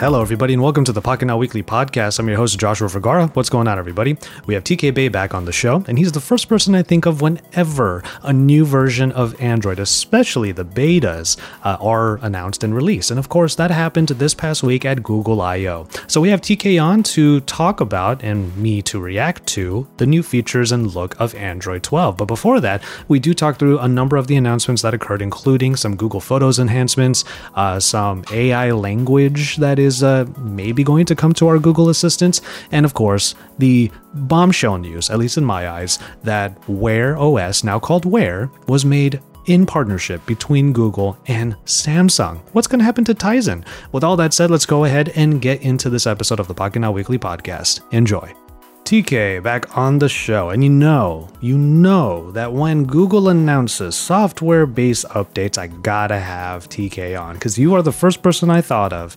Hello, everybody, and welcome to the Pocketnow Weekly Podcast. I'm your host, Joshua Vergara. What's going on, everybody? We have TK Bay back on the show, and he's the first person I think of whenever a new version of Android, especially the betas, are announced and released. And of course, that happened this past week at Google I.O. So we have TK on to talk about, and me to react to, the new features and look of Android 12. But before that, we do talk through a number of the announcements that occurred, including some Google Photos enhancements, some AI language that is maybe going to come to our Google Assistant, and of course, the bombshell news, at least in my eyes, that Wear OS, now called Wear, was made in partnership between Google and Samsung. What's going to happen to Tizen? With all that said, let's go ahead and get into this episode of the Pocketnow Weekly Podcast. Enjoy. TK back on the show, and you know that when Google announces software-based updates, I gotta have TK on, because you are the first person I thought of.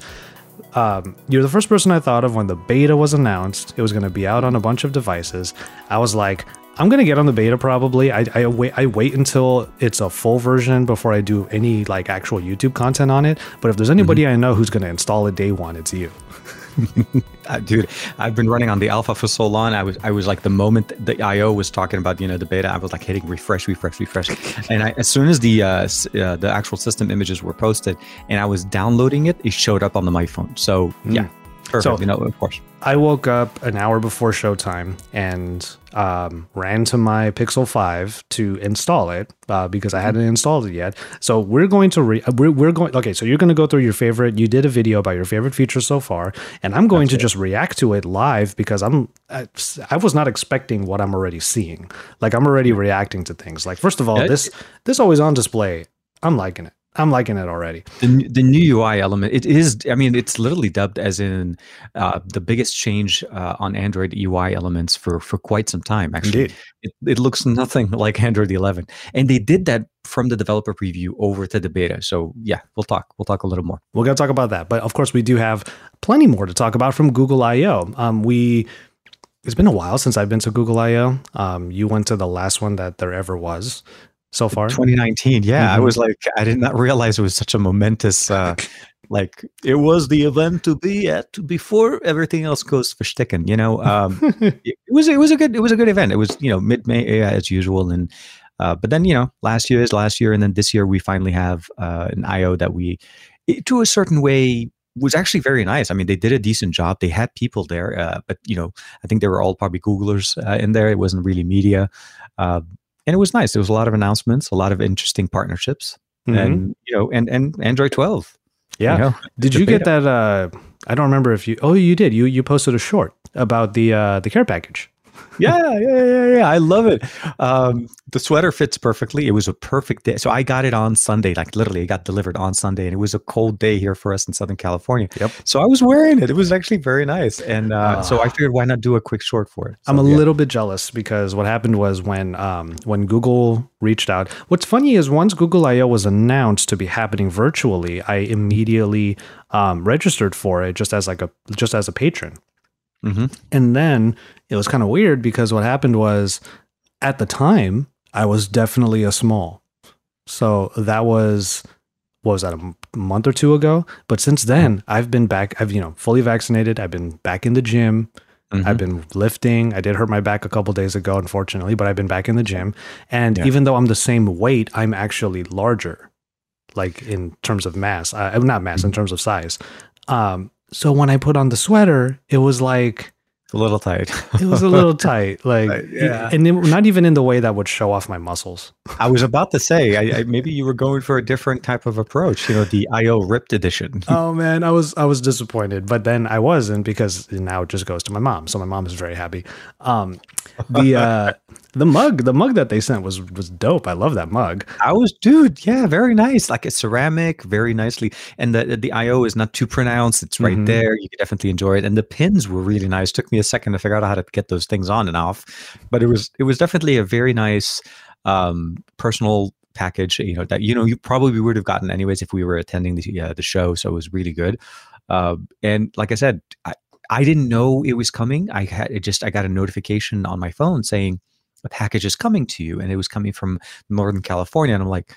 You're the first person I thought of when the beta was announced. It was going to be out on a bunch of devices. I was like, I'm going to get on the beta probably. I wait until it's a full version before I do any like actual YouTube content on it. But if there's anybody I know who's going to install it day one, it's you. Dude, I've been running on the alpha for so long. I was like, the moment the IO was talking about, you know, the beta, I was like hitting refresh. And as soon as the actual system images were posted and I was downloading it, it showed up on my phone. So yeah, perfect. So, you know, of course. I woke up an hour before showtime and ran to my Pixel 5 to install it because I hadn't installed it yet. So we're going. Okay, so you're going to go through your favorite. You did a video about your favorite features so far, and I'm going to just react to it live because I was not expecting what I'm already seeing. Like I'm already reacting to things. Like first of all, this always on display. I'm liking it. I'm liking it already. The new UI element, it is, I mean, it's literally dubbed as in the biggest change on Android UI elements for quite some time, actually. Indeed. It looks nothing like Android 11. And they did that from the developer preview over to the beta. So yeah, we'll talk a little more. We're going to talk about that. But of course, we do have plenty more to talk about from Google I.O. It's been a while since I've been to Google I.O. You went to the last one that there ever was. So far, 2019. Yeah, I was like, I did not realize it was such a momentous, like it was the event to be at before everything else goes versticken. You know, it was a good event. It was, you know, mid-May as usual, and but then, you know, last year, and then this year we finally have an IO that to a certain way, was actually very nice. I mean, they did a decent job. They had people there, but you know, I think they were all probably Googlers in there. It wasn't really media. And it was nice. There was a lot of announcements, a lot of interesting partnerships, and you know, and Android 12. Yeah. You know, did you get that? I don't remember if you. Oh, you did. You posted a short about the care package. Yeah. I love it. The sweater fits perfectly. It was a perfect day. So I got it on Sunday, like literally it got delivered on Sunday, and it was a cold day here for us in Southern California. Yep. So I was wearing it. It was actually very nice. And so I figured, why not do a quick short for it? So, I'm a little bit jealous because what happened was when Google reached out, what's funny is once Google I.O. was announced to be happening virtually, I immediately registered for it just as a patron. And then it was kind of weird because what happened was at the time I was definitely a small. So that was, what was that, a month or two ago? But since then I've been back. I've, you know, fully vaccinated. I've been back in the gym. I've been lifting. I did hurt my back a couple days ago, unfortunately, but I've been back in the gym. And even though I'm the same weight, I'm actually larger, like in terms of mass, in terms of size. So when I put on the sweater, it was like a little tight. It was a little tight, like, and not even in the way that would show off my muscles. I was about to say, maybe you were going for a different type of approach, you know, the I.O. ripped edition. Oh man, I was disappointed, but then I wasn't because now it just goes to my mom. So my mom is very happy. The mug that they sent was dope. I love that mug. Very nice. Like a ceramic, very nicely. And the I.O. is not too pronounced. It's right there. You can definitely enjoy it. And the pins were really nice. Took me a second to figure out how to get those things on and off, but it was definitely a very nice personal package. You know, that, you know, you probably would have gotten anyways if we were attending the show. So it was really good. And like I said, I didn't know it was coming. I got a notification on my phone saying a package is coming to you, and it was coming from Northern California. And I'm like,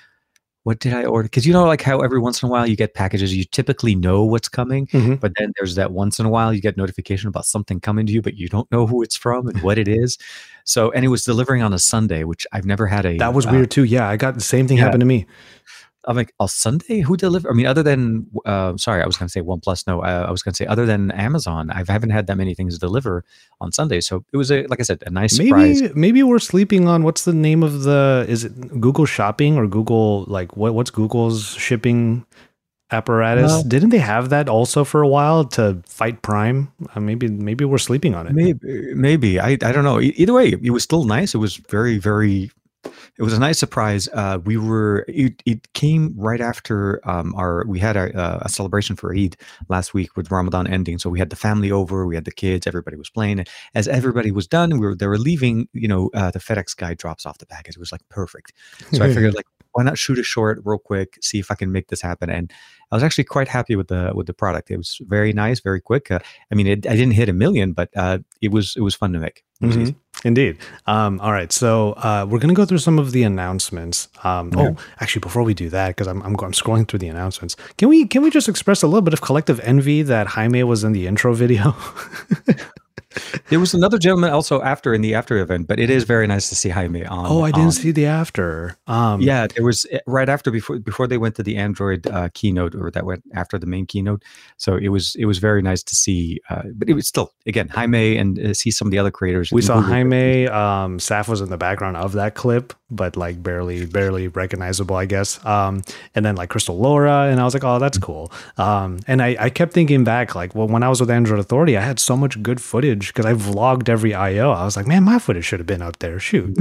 what did I order? Because you know, like how every once in a while you get packages, you typically know what's coming, but then there's that once in a while you get notification about something coming to you, but you don't know who it's from and what it is. So, and it was delivering on a Sunday, which I've never had a... That was weird too. Yeah, I got the same thing happened to me. I'm like, on Sunday, who delivered? I mean, other than, sorry, I was going to say OnePlus. No, I was going to say other than Amazon, I haven't had that many things deliver on Sunday. So it was, like I said, a nice surprise. Maybe we're sleeping on, what's the name of the, is it Google Shopping or Google, like what's Google's shipping apparatus? No. Didn't they have that also for a while to fight Prime? Maybe we're sleeping on it. Maybe. I don't know. Either way, it was still nice. It was very, very... It was a nice surprise. It came right after we had a celebration for Eid last week with Ramadan ending. So we had the family over, we had the kids, everybody was playing. And as everybody was done, they were leaving, you know, the FedEx guy drops off the package. It was like perfect. So I figured, like, why not shoot a short real quick, see if I can make this happen. And I was actually quite happy with the product. It was very nice, very quick. I didn't hit 1 million, but it was fun to make. Indeed. All right. So we're going to go through some of the announcements. Actually, before we do that, because I'm scrolling through the announcements, can we just express a little bit of collective envy that Jaime was in the intro video? There was another gentleman also after in the after event, but it is very nice to see Jaime on. Oh, I didn't see the after. Yeah, there was right after before they went to the Android keynote, or that went after the main keynote. So it was very nice to see, but it was still, again, Jaime and see some of the other creators. We saw Jaime. Saf was in the background of that clip, but like barely recognizable, I guess. And then like Crystal Laura, and I was like, oh, that's cool. And I kept thinking back, like, well, when I was with Android Authority, I had so much good footage. Because I vlogged every I.O. I was like, man, my footage should have been out there. Shoot.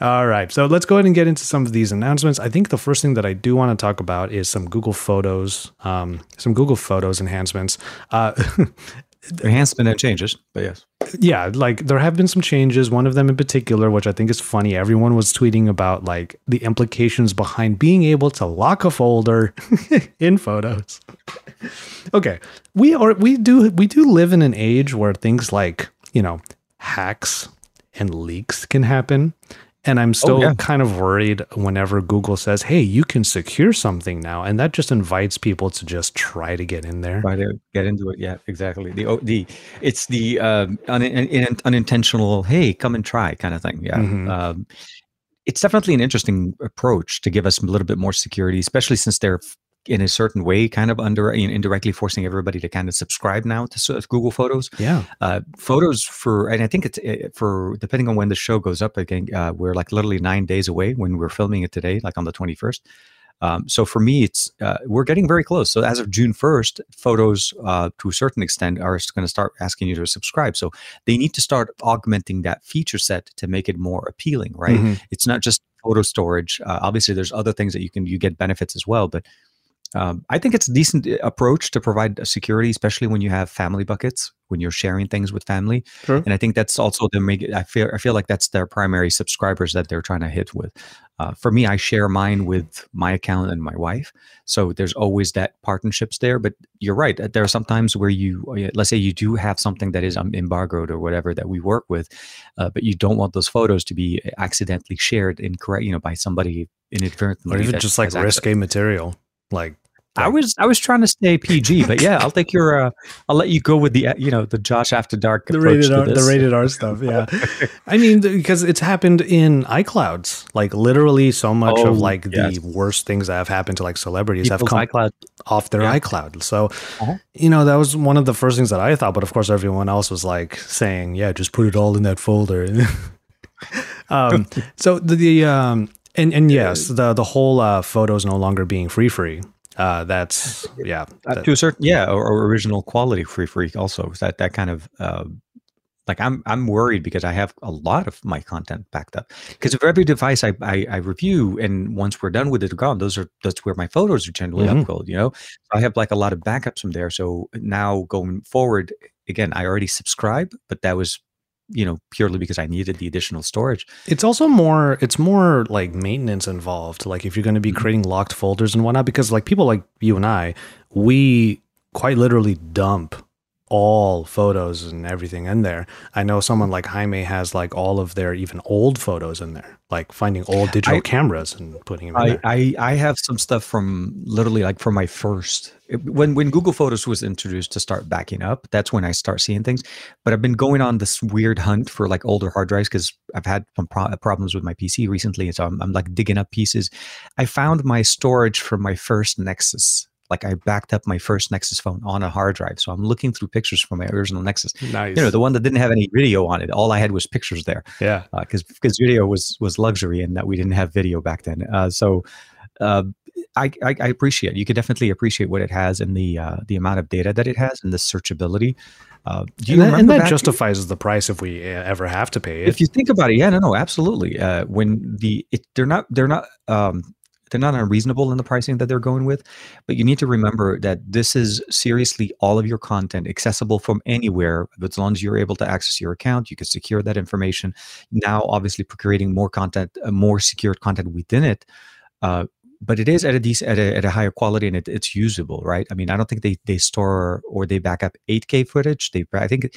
All right. So let's go ahead and get into some of these announcements. I think the first thing that I do want to talk about is some Google Photos enhancements. Enhancement and changes, but yes. Yeah, like there have been some changes, one of them in particular, which I think is funny. Everyone was tweeting about like the implications behind being able to lock a folder in Photos. Okay, we do live in an age where things like, you know, hacks and leaks can happen. And I'm still kind of worried whenever Google says, hey, you can secure something now. And that just invites people to just try to get in there. Try to get into it. Yeah, exactly. It's the unintentional, hey, come and try kind of thing. Yeah. It's definitely an interesting approach to give us a little bit more security, especially since they're in a certain way kind of indirectly forcing everybody to kind of subscribe now to Google Photos. Yeah. Photos for, and I think it's for, depending on when the show goes up, again, we're like literally 9 days away when we're filming it today, like on the 21st. So for me, it's we're getting very close. So as of June 1st, Photos to a certain extent are going to start asking you to subscribe. So they need to start augmenting that feature set to make it more appealing, right? It's not just photo storage. Obviously, there's other things that you get benefits as well, but I think it's a decent approach to provide security, especially when you have family buckets, when you're sharing things with family. Sure. And I think that's also I feel like that's their primary subscribers that they're trying to hit with. For me, I share mine with my account and my wife. So there's always that partnerships there, but you're right. There are sometimes where let's say you do have something that is embargoed or whatever that we work with, but you don't want those photos to be accidentally shared by somebody inadvertently. Or even just like risque material. I was trying to stay PG, but yeah, I'll take your I'll let you go with the the Josh After Dark approach to this. The rated R stuff. Yeah, I mean, because it's happened in iClouds, like literally so much of like the worst things that have happened to like celebrities have come off their iCloud. So that was one of the first things that I thought, but of course everyone else was like saying, yeah, just put it all in that folder. So And yes, the whole photos no longer being free. That's to a certain or original quality free also. That kind of like I'm worried because I have a lot of my content backed up. Because if every device I review and once we're done with it, gone, that's where my photos are generally uploaded. I have like a lot of backups from there. So now going forward, again, I already subscribe, but that was, purely because I needed the additional storage. It's also more like maintenance involved. Like if you're going to be creating locked folders and whatnot, because like people like you and I, we quite literally dump all photos and everything in there. I know someone like Jaime has like all of their even old photos in there, like finding old digital cameras and putting them in there. I have some stuff from literally like from my first, when Google Photos was introduced to start backing up, that's when I start seeing things. But I've been going on this weird hunt for like older hard drives because I've had some problems with my PC recently. So I'm like digging up pieces. I found my storage from my first Nexus. Like I backed up my first Nexus phone on a hard drive. So I'm looking through pictures from my original Nexus. Nice. You know, the one that didn't have any video on it. All I had was pictures there. Yeah. Because video was luxury and that we didn't have video back then. So I appreciate it. You could definitely appreciate what it has and the amount of data that it has and the searchability. And that justifies the price if we ever have to pay it. If you think about it, yeah, no, absolutely. They're not unreasonable in the pricing that they're going with, but you need to remember that this is seriously all of your content accessible from anywhere. But as long as you're able to access your account, you can secure that information. Now, obviously, creating more content, more secured content within it, but it is at a higher quality and it's usable, right? I mean, I don't think they store or they back up 8K footage. I think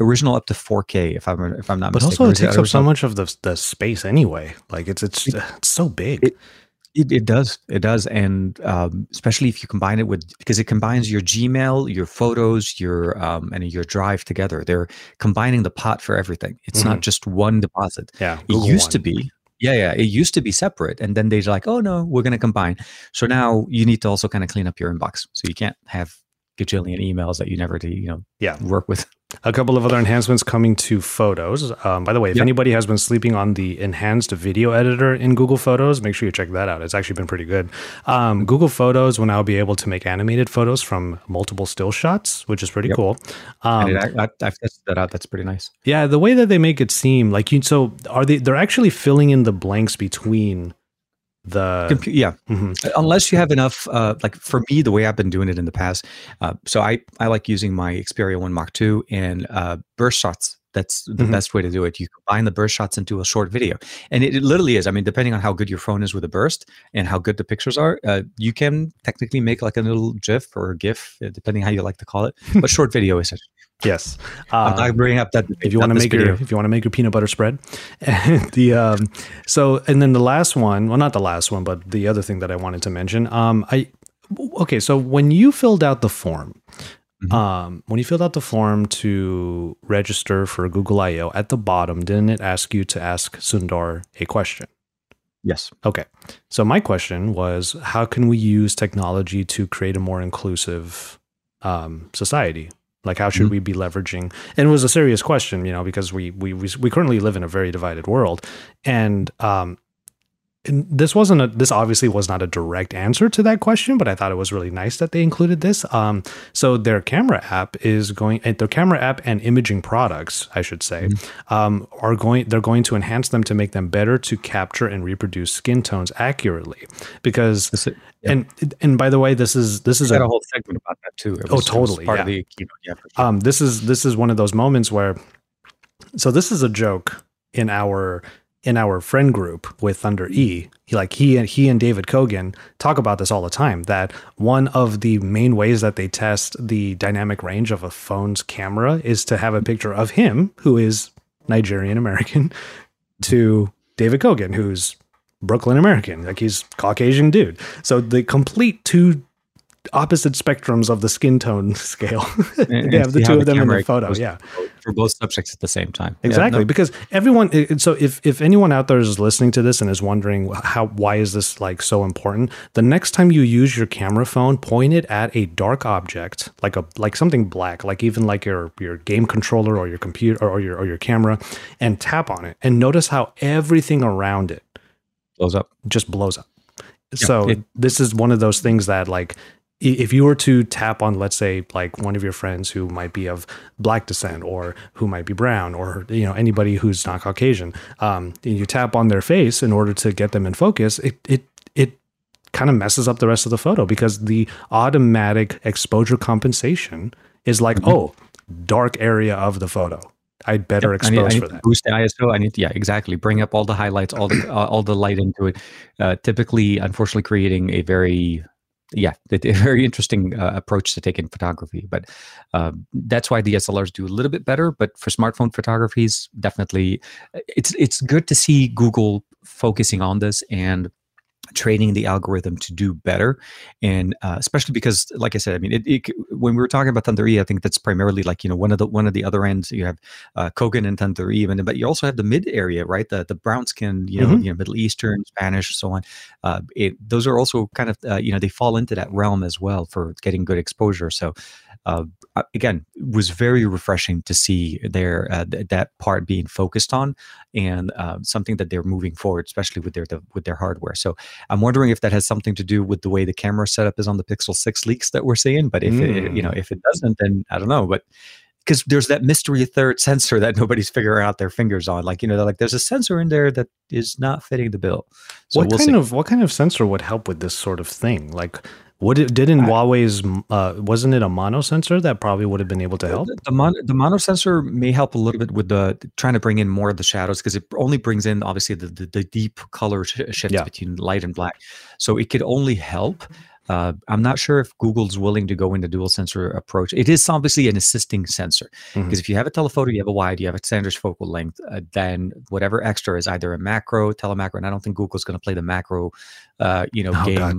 original up to 4K, if I'm not mistaken. But also, it takes up so much of the space anyway. Like it's so big. It does. And especially if you combine it with, because it combines your Gmail, your photos, and your drive together. They're combining the pot for everything. It's not just one deposit. Yeah, it used to be separate. And then they're like, oh no, we're going to combine. So now you need to also kind of clean up your inbox. So you can't have gajillion emails that you never do, work with. A couple of other enhancements coming to Photos. By the way, if anybody has been sleeping on the enhanced video editor in Google Photos, make sure you check that out. It's actually been pretty good. Google Photos will now be able to make animated photos from multiple still shots, which is pretty cool. I've tested that out. That's pretty nice. Yeah, the way that they make it seem like they're actually filling in the blanks between unless you have enough, like for me, the way I've been doing it in the past. So I like using my Xperia 1 Mark II and burst shots. That's the best way to do it. You combine the burst shots into a short video. And it literally is. I mean, depending on how good your phone is with a burst and how good the pictures are, you can technically make like a little GIF or a GIF, depending how you like to call it. But short video is it. Yes, I'm bringing up that if you want to make your peanut butter spread, and then the last one, well, not the last one, but the other thing that I wanted to mention. So when you filled out the form, to register for Google I.O., at the bottom, didn't it ask you to ask Sundar a question? Yes. Okay. So my question was, how can we use technology to create a more inclusive society? Like, how should we be leveraging? And it was a serious question, because we currently live in a very divided world. And this obviously was not a direct answer to that question, but I thought it was really nice that they included this. So their camera app and imaging products, I should say, they're going to enhance them to make them better to capture and reproduce skin tones accurately. And by the way, this is a whole segment about that too. This is one of those moments where, so this is a joke in our friend group with Thunder E. He and David Kogan talk about this all the time, that one of the main ways that they test the dynamic range of a phone's camera is to have a picture of him, who is Nigerian American, to David Kogan, who's Brooklyn American, like he's Caucasian dude. So the complete two opposite spectrums of the skin tone scale. They have the two of them in the photo. Yeah. For both subjects at the same time. Exactly. Yeah, because everyone, so if anyone out there is listening to this and is wondering why is this like so important, the next time you use your camera phone, point it at a dark object, like something black, like even like your game controller or your computer or your camera, and tap on it and notice how everything around it blows up. Yeah, this is one of those things that, like, if you were to tap on, let's say, like one of your friends who might be of black descent or who might be brown or, anybody who's not Caucasian, and you tap on their face in order to get them in focus, it kind of messes up the rest of the photo because the automatic exposure compensation is like, dark area of the photo. I'd better expose for that. Boost the ISO. Exactly. Bring up all the highlights, all the light into it. Typically, unfortunately, creating a very yeah, a very interesting approach to take in photography. But that's why DSLRs do a little bit better. But for smartphone photographies, definitely, it's good to see Google focusing on this and training the algorithm to do better. And especially because, like I said, I mean, when we were talking about Thunder E, I think that's primarily like, you know, one of the other ends. You have Kogan and Thunder E, but you also have the mid area, right? The brown skin, you know, Middle Eastern, Spanish, so on. Those are also kind of, they fall into that realm as well for getting good exposure. So again, it was very refreshing to see their that part being focused on, and something that they're moving forward, especially with their hardware. So I'm wondering if that has something to do with the way the camera setup is on the Pixel 6 leaks that we're seeing. But if if it doesn't, then I don't know. But because there's that mystery third sensor that nobody's figuring out their fingers on, there's a sensor in there that is not fitting the bill. So what kind of sensor would help with this sort of thing? Like, Huawei's wasn't it a mono sensor that probably would have been able to help? The mono sensor may help a little bit with trying to bring in more of the shadows, because it only brings in obviously the deep color shifts between light and black. So it could only help. I'm not sure if Google's willing to go into dual sensor approach. It is obviously an assisting sensor, because if you have a telephoto, you have a wide, you have a standard focal length, then whatever extra is either a macro, telemacro, and I don't think Google's going to play the macro, game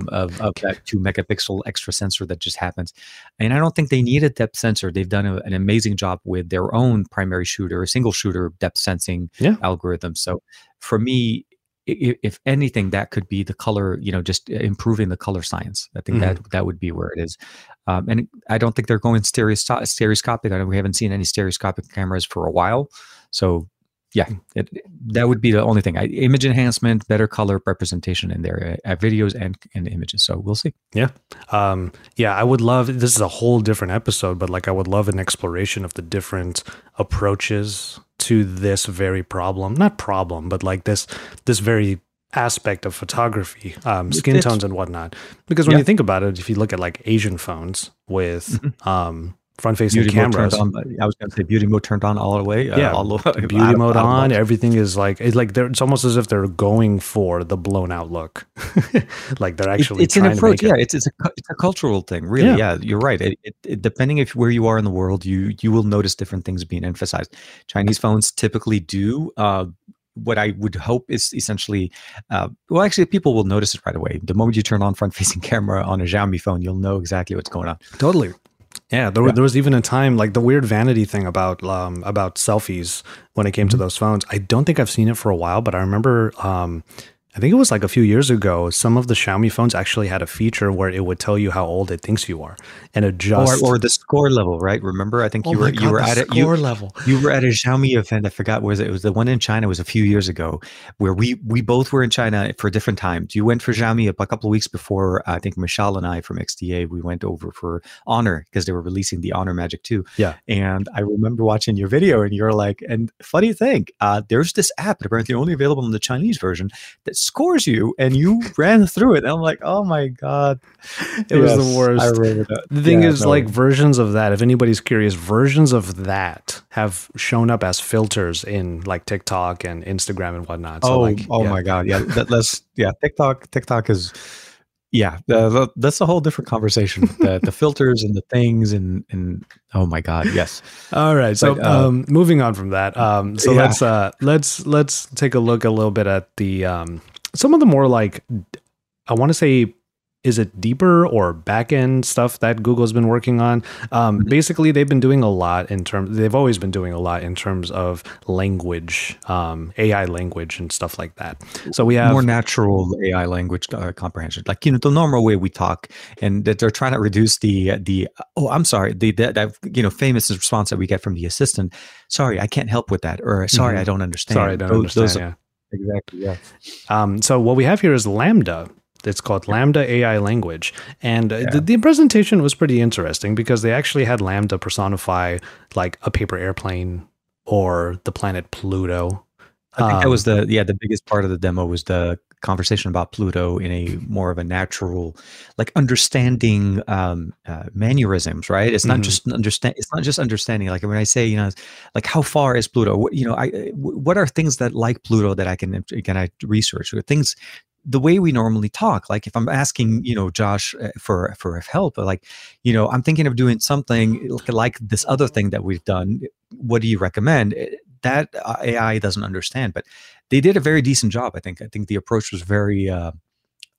of that 2 megapixel extra sensor that just happens. And I don't think they need a depth sensor. They've done an amazing job with their own primary shooter, single shooter depth sensing algorithm. So for me, if anything, that could be the color, just improving the color science. I think that would be where it is. And I don't think they're going stereoscopic. I know we haven't seen any stereoscopic cameras for a while. So yeah, that would be the only thing. Image enhancement, better color representation in their videos and images. So we'll see. Yeah. I would love, this is a whole different episode, but I would love an exploration of the different approaches to this very problem. Not problem, but this very aspect of photography, skin tones and whatnot. Because when you think about it, if you look at Asian phones with... front-facing cameras. I was going to say beauty mode turned on all the way. Beauty mode on. Everything is it's almost as if they're going for the blown-out look. They're actually it's trying an approach. To make it. It's a cultural thing, really. Yeah, you're right. It depending where you are in the world, you will notice different things being emphasized. Chinese phones typically do. What I would hope is essentially, people will notice it right away. The moment you turn on front-facing camera on a Xiaomi phone, you'll know exactly what's going on. Totally. Yeah, there was even a time, the weird vanity thing about selfies when it came to those phones. I don't think I've seen it for a while, but I remember, I think it was a few years ago, some of the Xiaomi phones actually had a feature where it would tell you how old it thinks you are and adjust. Or the score level, right? Remember, I think you were at a Xiaomi event. I forgot, it was the one in China, was a few years ago, where we both were in China for different times. You went for Xiaomi a couple of weeks before, I think Michelle and I from XDA, we went over for Honor because they were releasing the Honor Magic 2. Yeah. And I remember watching your video and you're and funny thing, there's this app apparently only available in the Chinese version that scores you, and you ran through it. And I'm oh my God, it was the worst. I remember that. The thing is, versions of that, if anybody's curious, versions of that have shown up as filters in TikTok and Instagram and whatnot. So my God. Yeah. TikTok is, that's a whole different conversation. The filters and the things and oh my God. Yes. All right. So moving on from that. Let's take a look a little bit at the, some of the more I want to say, is it deeper or back-end stuff that Google's been working on? Basically, they've been doing a lot they've always been doing a lot in terms of language, AI language and stuff like that. So we have more natural AI language comprehension, the normal way we talk, and that they're trying to reduce the famous response that we get from the assistant. Sorry, I can't help with that. Or sorry, I don't understand. Sorry, I don't understand. Exactly. Yeah. So what we have here is LaMDA. It's called LaMDA AI language. And the presentation was pretty interesting because they actually had LaMDA personify a paper airplane or the planet Pluto. I think that was the biggest part of the demo was the conversation about Pluto in a more of a natural, understanding mannerisms, right? It's not just It's not just understanding. When I say, how far is Pluto? What are things that like Pluto that I can research, or things the way we normally talk. Like if I'm asking, you know, Josh for help, like, you know, I'm thinking of doing something like this other thing that we've done. What do you recommend? That AI doesn't understand, but they did a very decent job. I think the approach was very,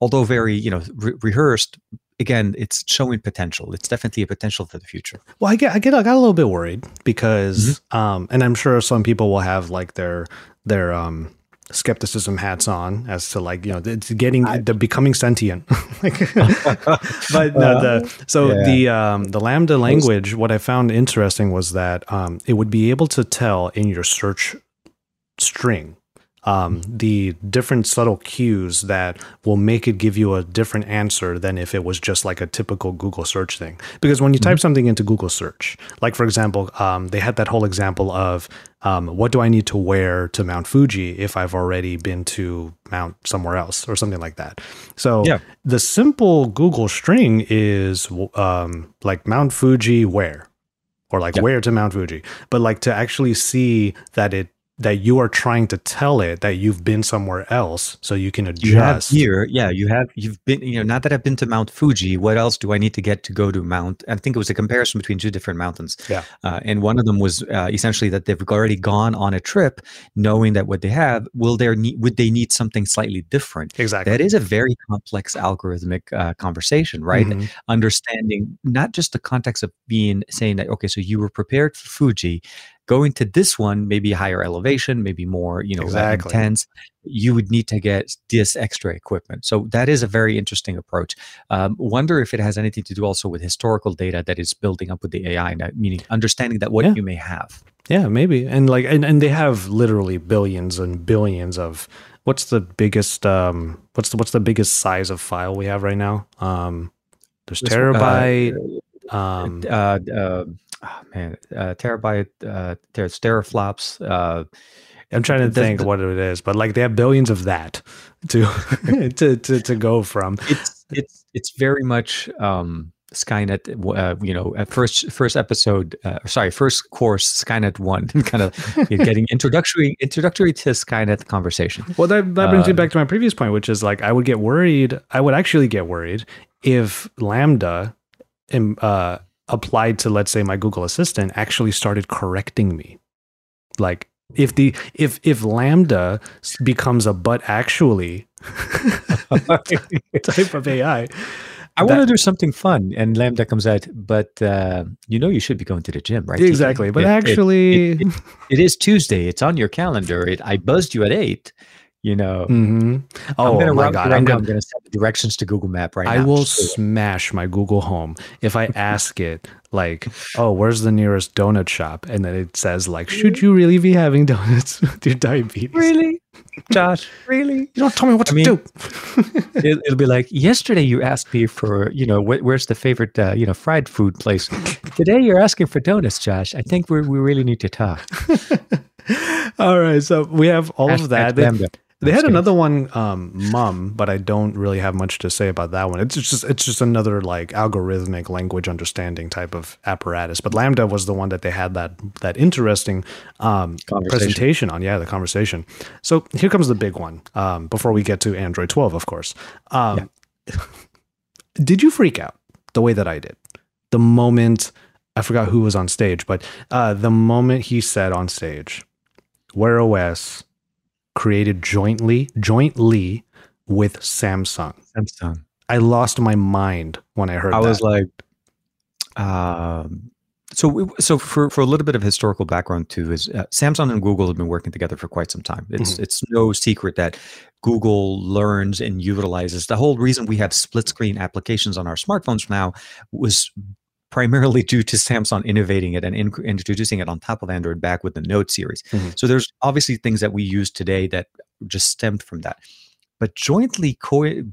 although very, you know, rehearsed. Again, it's showing potential. It's definitely a potential for the future. Well, I got a little bit worried because, and I'm sure some people will have like their skepticism hats on as to like, you know, it's getting becoming sentient. The LaMDA language, what I found interesting was that it would be able to tell in your search string the different subtle cues that will make it give you a different answer than if it was just like a typical Google search thing. Because when you type something into Google search, like for example, they had that whole example of what do I need to wear to Mount Fuji if I've already been to Mount somewhere else or something like that. So the simple Google string is like Mount Fuji wear or like wear to Mount Fuji. But like to actually see that you are trying to tell it that you've been somewhere else so you can adjust. You have here, you've been, you know, not that I've been to Mount Fuji, what else do I need to get to go to Mount? I think it was a comparison between two different mountains. And one of them was essentially that they've already gone on a trip knowing that what they have, would they need something slightly different? Exactly. That is a very complex algorithmic conversation, right? Mm-hmm. Understanding not just the context of saying that, okay, so you were prepared for Fuji, going to this one, maybe higher elevation, maybe more, you know, intense, you would need to get this extra equipment. So that is a very interesting approach. Wonder if it has anything to do also with historical data that is building up with the AI, now, meaning understanding that what you may have. Yeah, maybe. And like, and they have literally billions and billions of, what's the biggest size of file we have right now? There's terabyte. Terabyte, teraflops. I'm trying to think what it is, but like they have billions of that to go from. It's very much Skynet. You know, at first episode. First course Skynet 1. Kind of getting introductory to Skynet conversation. Well, that brings me back to my previous point, which is like I would get worried. I would actually get worried if LaMDA applied to, let's say, my Google Assistant actually started correcting me. Like if LaMDA becomes a "but actually" type of AI, I want to do something fun, and LaMDA comes out, but you know you should be going to the gym, right? Exactly. But actually, it is Tuesday. It's on your calendar. I buzzed you at 8. You know, I'm going to set the directions to Google Map right now. I will smash my Google Home if I ask it, like, oh, where's the nearest donut shop? And then it says, like, should you really be having donuts with your diabetes? Really? Josh, really? You don't tell me what to do. It'll be like, yesterday you asked me for, you know, where's the favorite, you know, fried food place. Today you're asking for donuts, Josh. I think we really need to talk. All right. So we have all of that. They had another one, Mum, but I don't really have much to say about that one. It's just another like algorithmic language understanding type of apparatus. But LaMDA was the one that they had that interesting presentation on. Yeah, the conversation. So here comes the big one. Before we get to Android 12, of course. Did you freak out the way that I did? The moment I forgot who was on stage, but the moment he said on stage, Wear OS created jointly with Samsung. I lost my mind when I heard that. I was like, so for a little bit of historical background too, is Samsung and Google have been working together for quite some time. It's no secret that Google learns and utilizes. The whole reason we have split screen applications on our smartphones now was primarily due to Samsung innovating it and introducing it on top of Android back with the Note series. So there's obviously things that we use today that just stemmed from that. But jointly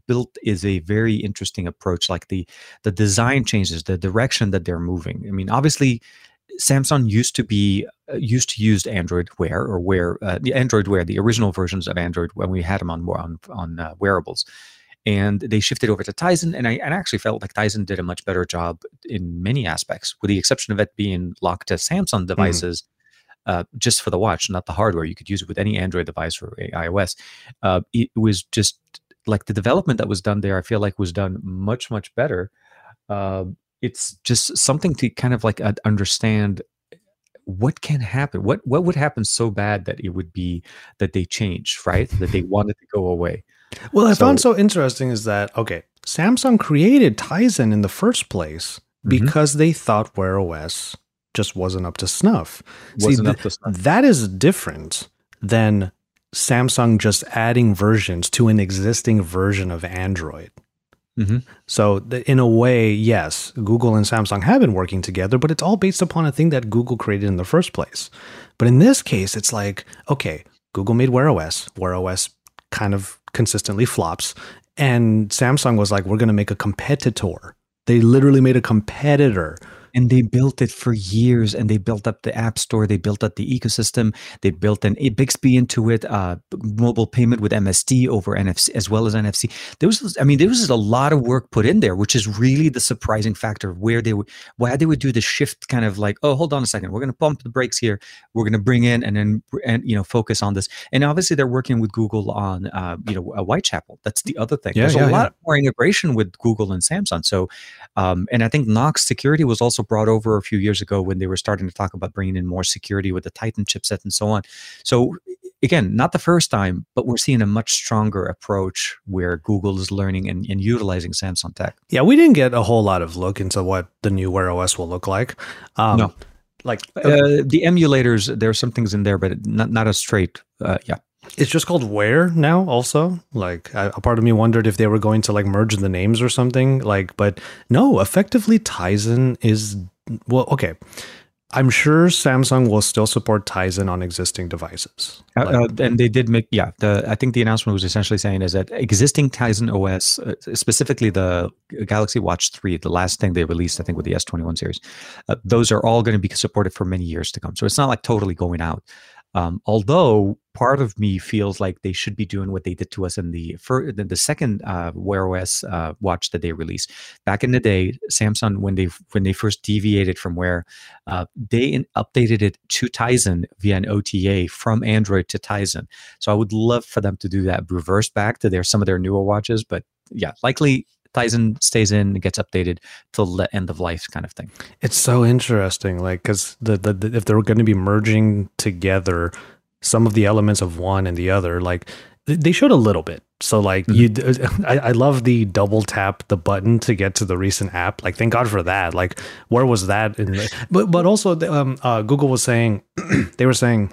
built is a very interesting approach, like the design changes, the direction that they're moving. I mean, obviously, Samsung used to use Android Wear or the original versions of Android when we had them on wearables. And they shifted over to Tizen, and I actually felt like Tizen did a much better job in many aspects, with the exception of it being locked to Samsung devices, just for the watch, not the hardware. You could use it with any Android device or iOS. It was just like the development that was done there, I feel like was done much, much better. It's just something to kind of like understand what can happen. What would happen so bad that it would be that they changed, right? That they wanted to go away. Well, I found so interesting is that, okay, Samsung created Tizen in the first place because they thought Wear OS just wasn't up to snuff. That is different than Samsung just adding versions to an existing version of Android. So in a way, yes, Google and Samsung have been working together, but it's all based upon a thing that Google created in the first place. But in this case, it's like, okay, Google made Wear OS. Wear OS kind of consistently flops. And Samsung was like, we're going to make a competitor. They literally made a competitor. And they built it for years, and they built up the App Store, they built up the ecosystem, they built an Bixby into it, mobile payment with MSD over NFC, as well as NFC. There was just a lot of work put in there, which is really the surprising factor of why they would do the shift, kind of like, oh, hold on a second, we're going to pump the brakes here, we're going to bring in and focus on this. And obviously, they're working with Google on Whitechapel. That's the other thing. There's a lot more integration with Google and Samsung. So, and I think Knox Security was also brought over a few years ago when they were starting to talk about bringing in more security with the Titan chipset and so on. So again, not the first time, but we're seeing a much stronger approach where Google is learning and utilizing Samsung tech. Yeah, we didn't get a whole lot of look into what the new Wear OS will look like. No. Like the emulators, there are some things in there, but not a straight, It's just called Wear now also. Like a part of me wondered if they were going to like merge the names or something, like, but no, effectively Tizen is, well, okay. I'm sure Samsung will still support Tizen on existing devices. And they did make, I think the announcement was essentially saying is that existing Tizen OS, specifically the Galaxy Watch 3, the last thing they released, I think with the S21 series, those are all going to be supported for many years to come. So it's not like totally going out. Although part of me feels like they should be doing what they did to us in the second Wear OS watch that they released back in the day. Samsung, when they first deviated from Wear, they updated it to Tizen via an OTA from Android to Tizen. So I would love for them to do that, reverse back to some of their newer watches. But yeah, likely Tizen stays in, gets updated till the end of life kind of thing. It's so interesting, like, because the if they're going to be merging together some of the elements of one and the other, like they showed a little bit. So like I love the double tap the button to get to the recent app. Like, thank God for that. Like, where was that? But also Google was saying, they were saying,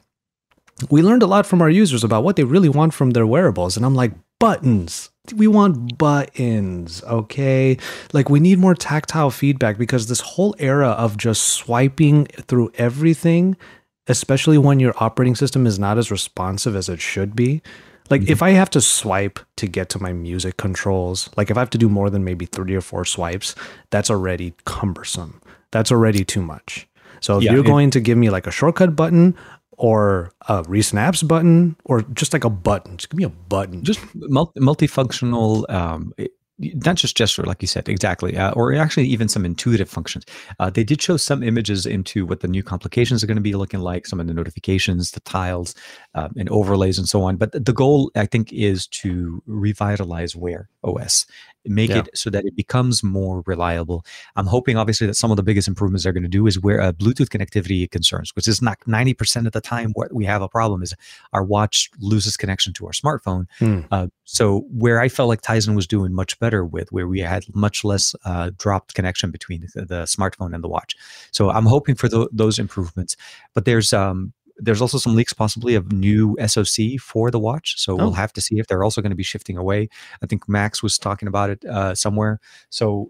we learned a lot from our users about what they really want from their wearables. And I'm like, buttons. We want buttons, okay? Like, we need more tactile feedback, because this whole era of just swiping through everything, especially when your operating system is not as responsive as it should be. Like, if I have to swipe to get to my music controls, like if I have to do more than maybe 3 or 4 swipes, that's already cumbersome. That's already too much. So if you're going to give me like a shortcut button, or a recent apps button, or just like a button. Just give me a button. Just multifunctional, not just gesture, like you said, exactly. Or actually even some intuitive functions. They did show some images into what the new complications are going to be looking like, some of the notifications, the tiles, and overlays and so on. But the goal, I think, is to revitalize Wear OS. Make it so that it becomes more reliable. I'm hoping, obviously, that some of the biggest improvements they're going to do is where Bluetooth connectivity concerns, which is not 90% of the time what we have a problem is our watch loses connection to our smartphone. So where I felt like Tizen was doing much better with, where we had much less dropped connection between the smartphone and the watch. So I'm hoping for those improvements. But there's also some leaks possibly of new SoC for the watch. So we'll have to see if they're also going to be shifting away. I think Max was talking about it somewhere. So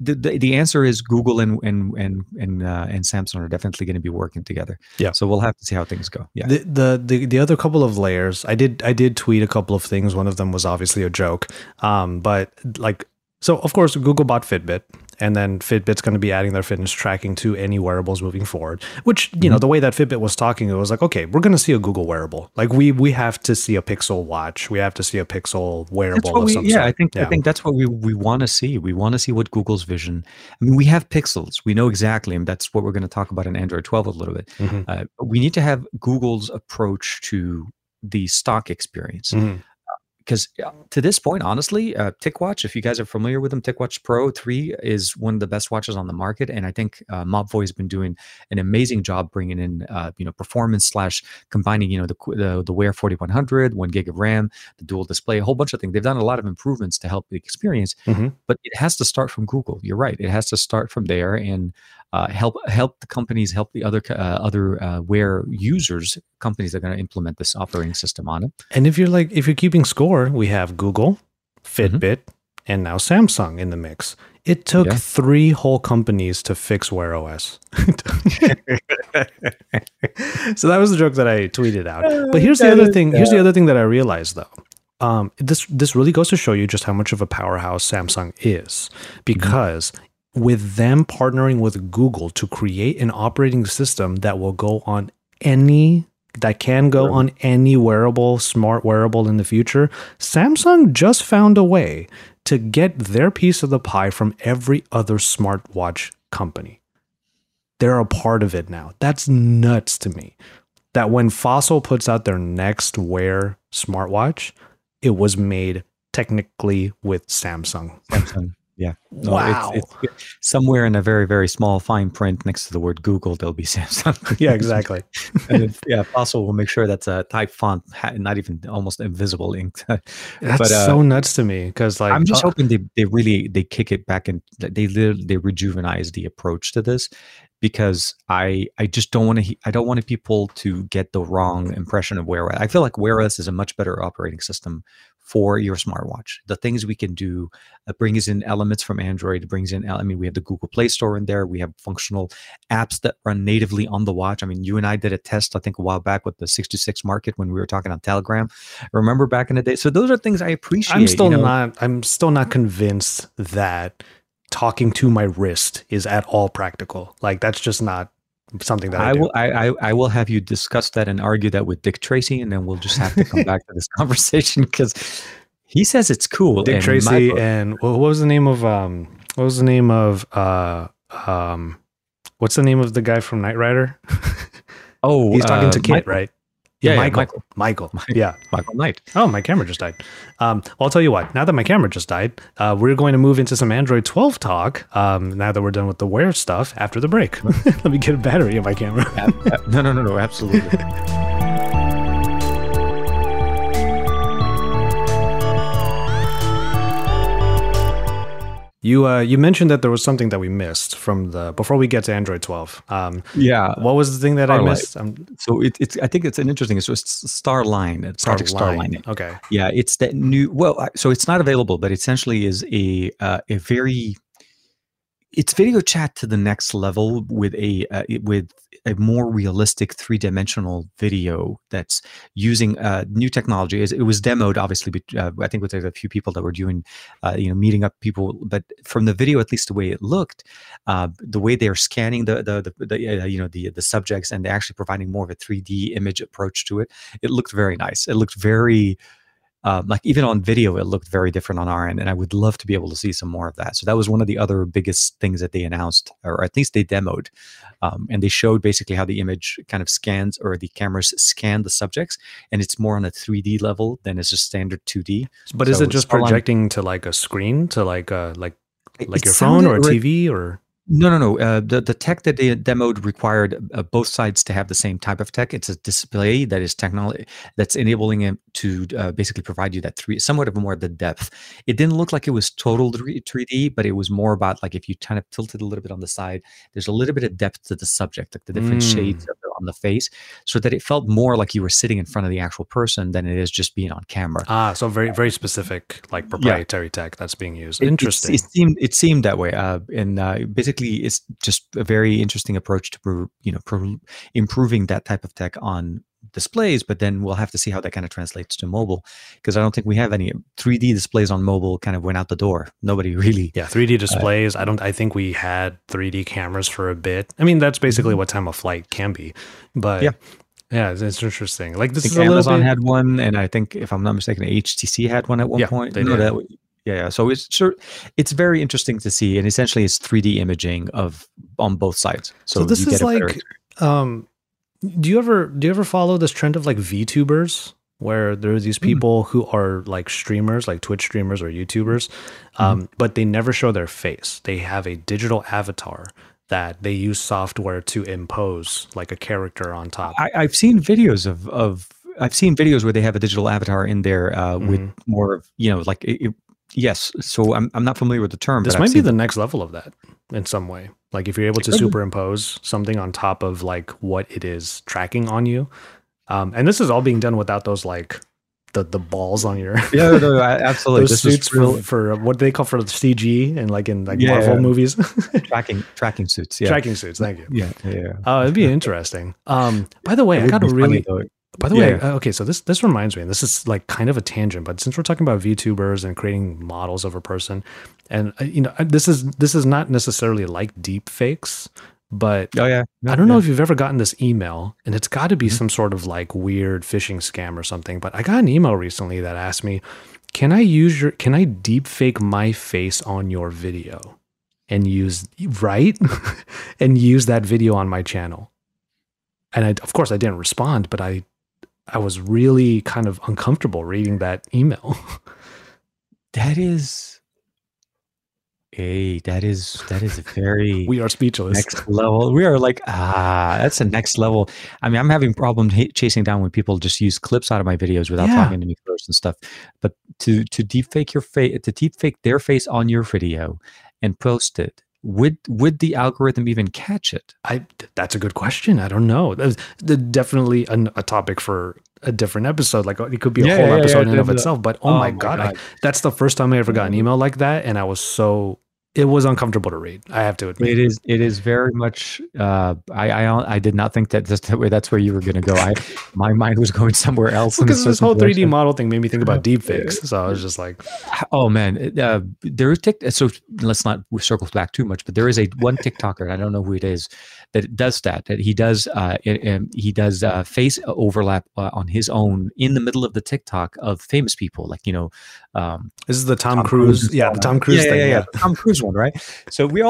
the answer is Google and Samsung are definitely going to be working together. Yeah. So we'll have to see how things go. Yeah. The other couple of layers, I did tweet a couple of things. One of them was obviously a joke. But like, so of course, Google bought Fitbit, and then Fitbit's going to be adding their fitness tracking to any wearables moving forward, which, you know, the way that Fitbit was talking, it was like, okay, we're going to see a Google wearable. Like we have to see a Pixel watch. We have to see a Pixel wearable of some sort. I think that's what we want to see. We want to see what Google's vision. I mean, we have Pixels. We know exactly, and that's what we're going to talk about in Android 12 a little bit. We need to have Google's approach to the stock experience. because to this point, honestly, TicWatch, if you guys are familiar with them, TicWatch Pro 3 is one of the best watches on the market. And I think Mobvoi has been doing an amazing job bringing in, performance slash combining, the Wear 4100, 1 GB of RAM, the dual display, a whole bunch of things. They've done a lot of improvements to help the experience, but it has to start from Google. You're right. It has to start from there and help the companies, help the other Wear users, companies that are going to implement this operating system on it. And if you're keeping score, we have Google, Fitbit, and now Samsung in the mix. It took 3 whole companies to fix Wear OS. So that was the joke that I tweeted out. But here's the other thing. Here's the other thing that I realized, though. This really goes to show you just how much of a powerhouse Samsung is, because with them partnering with Google to create an operating system that will go on any wearable, smart wearable in the future, Samsung just found a way to get their piece of the pie from every other smartwatch company. They're a part of it now. That's nuts to me. That when Fossil puts out their next Wear smartwatch, it was made technically with Samsung. Yeah. No, wow. It's somewhere in a very, very small fine print next to the word Google, there'll be Samsung. Yeah, exactly. Fossil will make sure that's a type font, not even almost invisible ink. So nuts to me, because I'm just hoping they really kick it back and they rejuvenize the approach to this, because I just don't want to people to get the wrong impression of Wear OS. I feel like Wear OS is a much better operating system for your smartwatch. The things we can do, it brings in elements from Android, we have the Google Play Store in there, we have functional apps that run natively on the watch. I mean, you and I did a test, I think a while back with the 626 market when we were talking on Telegram. Remember back in the day? So those are things I appreciate. I'm still not convinced that talking to my wrist is at all practical. Like, that's just not something that I will have you discuss that and argue that with Dick Tracy, and then we'll just have to come back to this conversation, because he says it's cool. Dick Tracy and what's the name of the guy from Knight Rider? Oh, he's talking to Kate, Michael. Right? Yeah, Michael. Yeah, Michael Knight. Oh, my camera just died. Well, I'll tell you what. Now that my camera just died, we're going to move into some Android 12 talk. Now that we're done with the Wear stuff after the break. Let me get a battery in my camera. No, absolutely. You mentioned that there was something that we missed from before we get to Android 12. What was the thing that I missed? I think it's an interesting. So it's Starline. It's Project Starline. Okay. Yeah, it's that new. Well, so it's not available, but essentially is a very. It's video chat to the next level with a more realistic 3-dimensional video that's using new technology. It was demoed, obviously, but, I think with a few people that were doing, meeting up people. But from the video, at least the way it looked, the way they are scanning the subjects, and they're actually providing more of a 3D image approach to it. It looked very nice. It looked very. Like even on video, it looked very different on our end, and I would love to be able to see some more of that. So that was one of the other biggest things that they announced, or at least they demoed, and they showed basically how the image kind of scans, or the cameras scan the subjects, and it's more on a 3D level than it's just standard 2D. But so is it just projecting to like a screen, to like your phone or a TV or? No. The tech that they demoed required both sides to have the same type of tech. It's a display that is technology that's enabling it to basically provide you that somewhat of more of the depth. It didn't look like it was total 3D, but it was more about like if you kind of tilted a little bit on the side, there's a little bit of depth to the subject, like the different shades on the face, so that it felt more like you were sitting in front of the actual person than it is just being on camera. So very, very specific, like proprietary tech that's being used. Interesting. It seemed that way, and basically. It's just a very interesting approach to improving that type of tech on displays, but then we'll have to see how that kind of translates to mobile, because I don't think we have any 3D displays on mobile. Kind of went out the door. Nobody really. Yeah, 3D displays. I think we had 3D cameras for a bit. I mean, that's basically what time of flight can be. But yeah, it's interesting. Like this, I think Amazon had one, and I think if I'm not mistaken, HTC had one at one point. Yeah, so it's very interesting to see, and essentially it's 3D imaging on both sides. So this is like, do you ever follow this trend of like VTubers? where there are these people who are like streamers, like Twitch streamers or YouTubers, but they never show their face. They have a digital avatar that they use software to impose like a character on top. I've seen videos of I've seen videos where they have a digital avatar in there with more of, you know, like it, yes. So I'm not familiar with the term. This might be the next level of that in some way. Like if you're able to superimpose something on top of like what it is tracking on you. And this is all being done without those, like the balls on your, no, absolutely. Those suits for what they call for CG and like in like Marvel movies, tracking suits. Yeah. Tracking suits. Thank you. Yeah. Oh, it'd be interesting. By the way, I got a really, okay. So this reminds me, and this is like kind of a tangent, but since we're talking about VTubers and creating models of a person and you know, this is not necessarily like deep fakes, but I don't know if you've ever gotten this email, and it's got to be some sort of like weird phishing scam or something. But I got an email recently that asked me, can I deep fake my face on your video and use, and use that video on my channel? And of course I didn't respond, but I was really kind of uncomfortable reading that email. That is a very we are speechless. Next level. We are like, that's the next level. I mean, I'm having problems chasing down when people just use clips out of my videos without talking to me first and stuff. But to deepfake your face, to deepfake their face on your video and post it, would the algorithm even catch it? That's a good question. I don't know. That's definitely a topic for a different episode. Like it could be a whole episode in and of itself. But oh my god. That's the first time I ever got an email like that, and I was so. It was uncomfortable to read. I have to admit. It is very much. I did not think that that's where you were going to go. My mind was going somewhere else. Because this whole 3D model thing made me think about deepfakes. So I was just like, oh man, there is TikTok. So let's not circle back too much. But there is one TikToker, and I don't know who it is, that does that. That he does. He does face overlap on his own in the middle of the TikTok of famous people, like you know. This is the Tom Cruise. Yeah, the Tom Cruise thing. Yeah. Tom Cruise one, right? So we've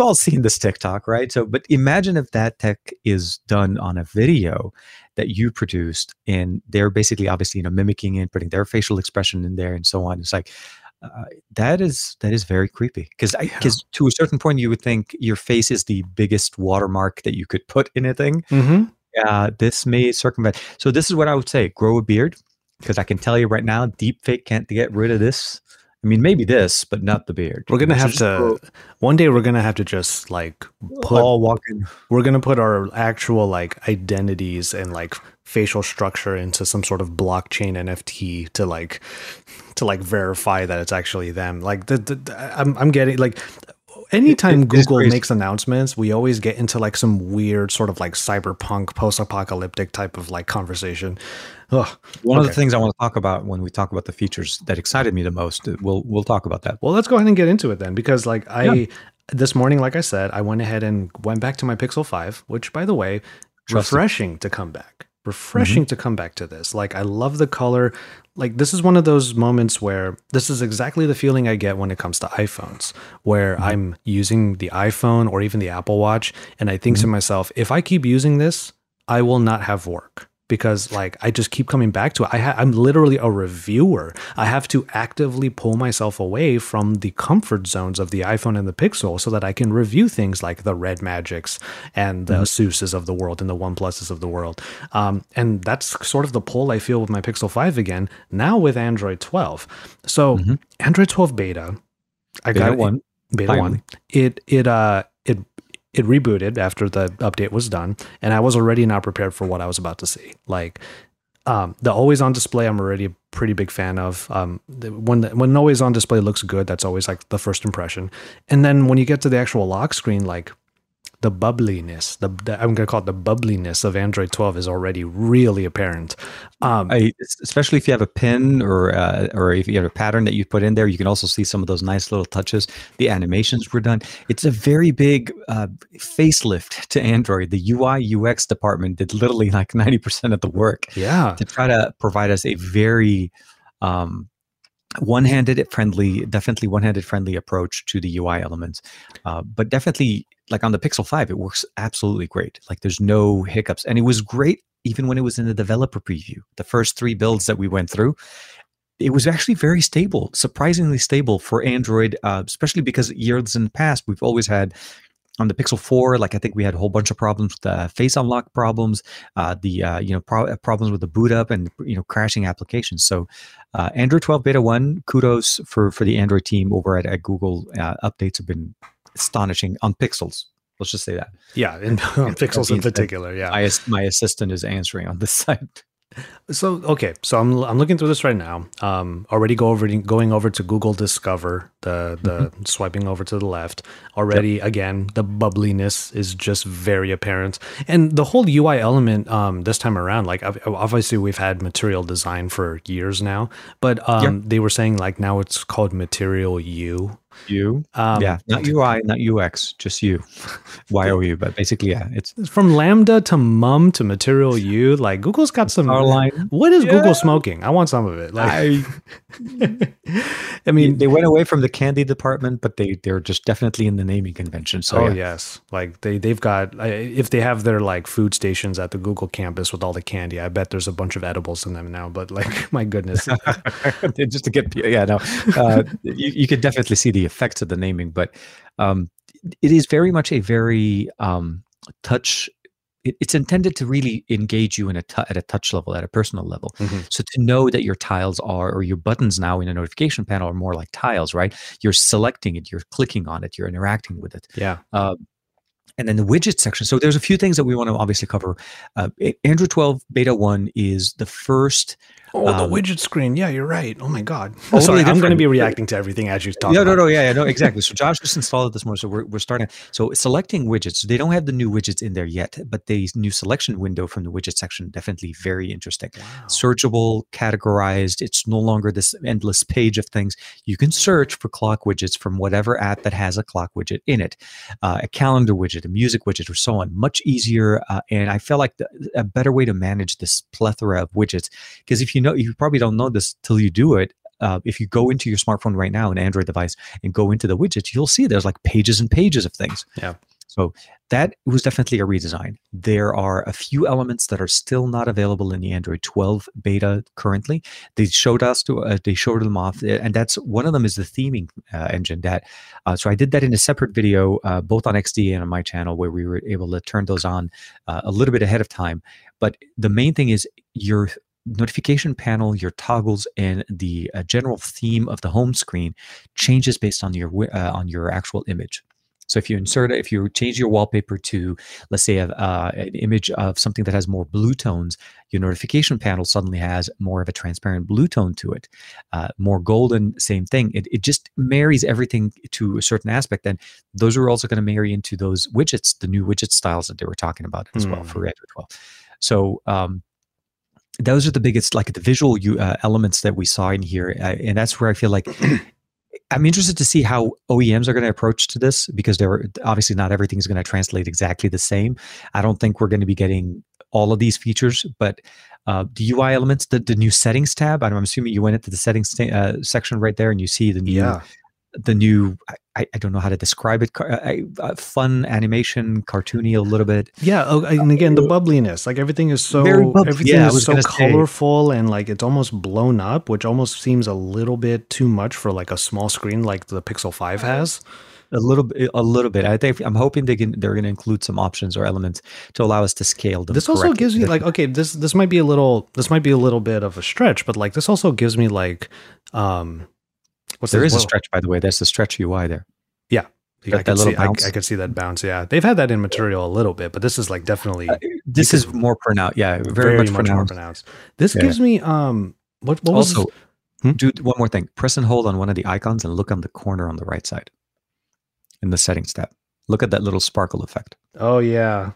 all seen this TikTok, right? So, but imagine if that tech is done on a video that you produced, and they're basically, obviously, you know, mimicking and putting their facial expression in there and so on. It's like that is very creepy because to a certain point, you would think your face is the biggest watermark that you could put in a thing. This may circumvent. So this is what I would say: grow a beard. Because I can tell you right now, deepfake can't get rid of this. I mean, maybe this, but not the beard. We're gonna have to. One day, we're gonna have to just like We're gonna put our actual like identities and like facial structure into some sort of blockchain NFT to verify that it's actually them. Like I'm getting like. Anytime Google makes announcements, we always get into like some weird sort of like cyberpunk, post-apocalyptic type of like conversation. Ugh. One of the things I want to talk about when we talk about the features that excited me the most, we'll talk about that. Well, let's go ahead and get into it then, because like this morning, like I said, I went ahead and went back to my Pixel 5, which by the way, refreshing to come back to this. Like I love the color. Like this is one of those moments where this is exactly the feeling I get when it comes to iPhones, where I'm using the iPhone or even the Apple Watch. And I think to myself, if I keep using this, I will not have work because like, I just keep coming back to it. I'm literally a reviewer. I have to actively pull myself away from the comfort zones of the iPhone and the Pixel so that I can review things like the Red Magics and the Asuses of the world and the OnePluses of the world. And that's sort of the pull I feel with my Pixel 5 again, now with Android 12. So Android 12 beta, I got beta one. It rebooted after the update was done, and I was already not prepared for what I was about to see. Like the always on display, I'm already a pretty big fan of. When always on display looks good, that's always like the first impression. And then when you get to the actual lock screen, like the bubbliness, I'm going to call it the bubbliness of Android 12 is already really apparent. Especially if you have a pin or if you have a pattern that you put in there, you can also see some of those nice little touches. The animations were done. It's a very big facelift to Android. The UI UX department did literally like 90% of the work. Yeah, to try to provide us a very one-handed friendly approach to the UI elements, but definitely like on the Pixel 5, it works absolutely great. Like there's no hiccups. And it was great even when it was in the developer preview. The first three builds that we went through, it was actually very stable, surprisingly stable for Android, especially because years in the past, we've always had on the Pixel 4, like I think we had a whole bunch of problems, with the face unlock problems, problems with the boot up and, crashing applications. So Android 12 Beta 1, kudos for the Android team over at Google. Updates have been astonishing on Pixels. Let's just say that. Yeah, and on Pixels in particular, yeah. My assistant is answering on this side. So, okay. So I'm looking through this right now. Already going over to Google Discover, the swiping over to the left. Already, yep. Again, the bubbliness is just very apparent. And the whole UI element this time around, like obviously we've had material design for years now, but yep. They were saying like now it's called Material U. Yeah, not UI, not UX, just you. Y-O-U, but basically, yeah. It's from LaMDA to MUM to Material U, like Google's got some... Starline. What is Google smoking? I want some of it. Like, I mean... They went away from the candy department, but they're just definitely in the naming convention. So, oh, yeah. Yes. Like, they've got... If they have their, like, food stations at the Google campus with all the candy, I bet there's a bunch of edibles in them now, but, like, my goodness. Just to get... Yeah, no. You could definitely see the effects of the naming, but it is very much a very it's intended to really engage you in at a touch level, at a personal level. Mm-hmm. So to know that your tiles are, or your buttons now in a notification panel are more like tiles, right? You're selecting it, you're clicking on it, you're interacting with it. Yeah. And then the widget section. So there's a few things that we want to obviously cover. Android 12 Beta 1 is the first... the widget screen. Yeah, you're right. Oh, my God. Oh, sorry, I'm going to be reacting to everything as you talk about. No, yeah, no, exactly. So Josh just installed it this morning, so we're starting. So selecting widgets. They don't have the new widgets in there yet, but the new selection window from the widget section, definitely very interesting. Wow. Searchable, categorized. It's no longer this endless page of things. You can search for clock widgets from whatever app that has a clock widget in it, a calendar widget, a music widget, or so on. Much easier, and I feel like a better way to manage this plethora of widgets, because if you probably don't know this till you do it. If you go into your smartphone right now, an Android device, and go into the widgets, you'll see there's like pages and pages of things. Yeah. So that was definitely a redesign. There are a few elements that are still not available in the Android 12 beta currently. They showed them off, and that's one of them is the theming engine. So I did that in a separate video, both on XD and on my channel, where we were able to turn those on a little bit ahead of time. But the main thing is your notification panel, your toggles, and the general theme of the home screen changes based on your actual image. So if you change your wallpaper to, let's say, an image of something that has more blue tones, your notification panel suddenly has more of a transparent blue tone to it. More golden, same thing. It just marries everything to a certain aspect. And those are also going to marry into those widgets, the new widget styles that they were talking about as well for Android 12. So, those are the biggest, like the visual elements that we saw in here. And that's where I feel like I'm interested to see how OEMs are going to approach to this, because obviously not everything is going to translate exactly the same. I don't think we're going to be getting all of these features, but the UI elements, the new settings tab, I'm assuming you went into the settings section right there and you see the new... Yeah. The new, I don't know how to describe it, fun animation, cartoony a little bit. Yeah, and again, the bubbliness. Like everything is so, so colorful and like it's almost blown up, which almost seems a little bit too much for like a small screen like the Pixel 5 has. A little bit. I think I'm hoping they're going to include some options or elements to allow us to scale them. This also gives me like, okay, this might be a little bit of a stretch, but like this also gives me like, a stretch, by the way. That's the stretch UI there. Yeah. I could see that bounce. Yeah. They've had that in material a little bit, but this is like definitely... this is more pronounced. Yeah. Very much more pronounced. This gives me... do one more thing. Press and hold on one of the icons and look on the corner on the right side in the settings tab. Look at that little sparkle effect. Oh, yeah.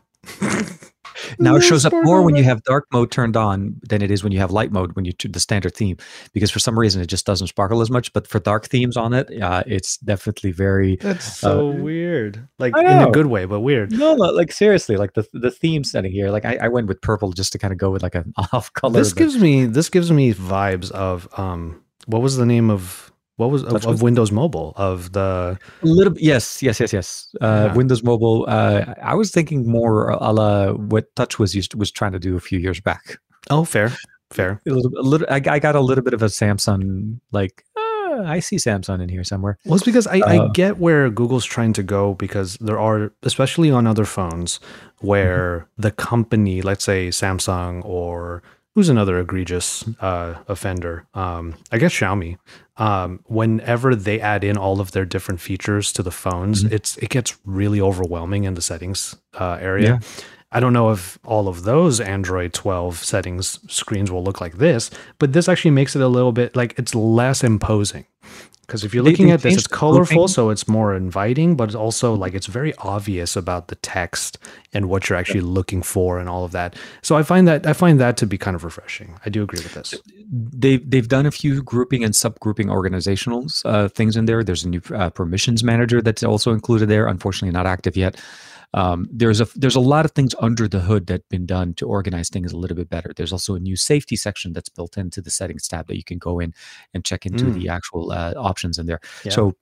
Now it shows up more when you have dark mode turned on than it is when you have light mode, when you the standard theme, because for some reason it just doesn't sparkle as much. But for dark themes on it, it's definitely very... That's so weird. Like in a good way, but weird. No, like seriously, like the theme setting here, like I went with purple just to kind of go with like an off color. This gives me vibes of, what was the name of... What was of Windows Mobile of the little? Yes. Yeah. Windows Mobile. I was thinking more a la what Touch was trying to do a few years back. Oh, fair. A little. I got a little bit of a Samsung like. I see Samsung in here somewhere. Well, it's because I get where Google's trying to go, because there are, especially on other phones, where the company, let's say Samsung or who's another egregious offender? I guess Xiaomi. Whenever they add in all of their different features to the phones, it gets really overwhelming in the settings area. Yeah. I don't know if all of those Android 12 settings screens will look like this, but this actually makes it a little bit like it's less imposing. Because if you're looking at this, it's colorful, so it's more inviting, but it's also like it's very obvious about the text and what you're actually looking for and all of that. So I find that to be kind of refreshing. I do agree with this. They've done a few grouping and subgrouping organizational things in there. There's a new permissions manager that's also included there. Unfortunately, not active yet. There's a lot of things under the hood that have been done to organize things a little bit better. There's also a new safety section that's built into the settings tab that you can go in and check into the actual options in there. Yeah. So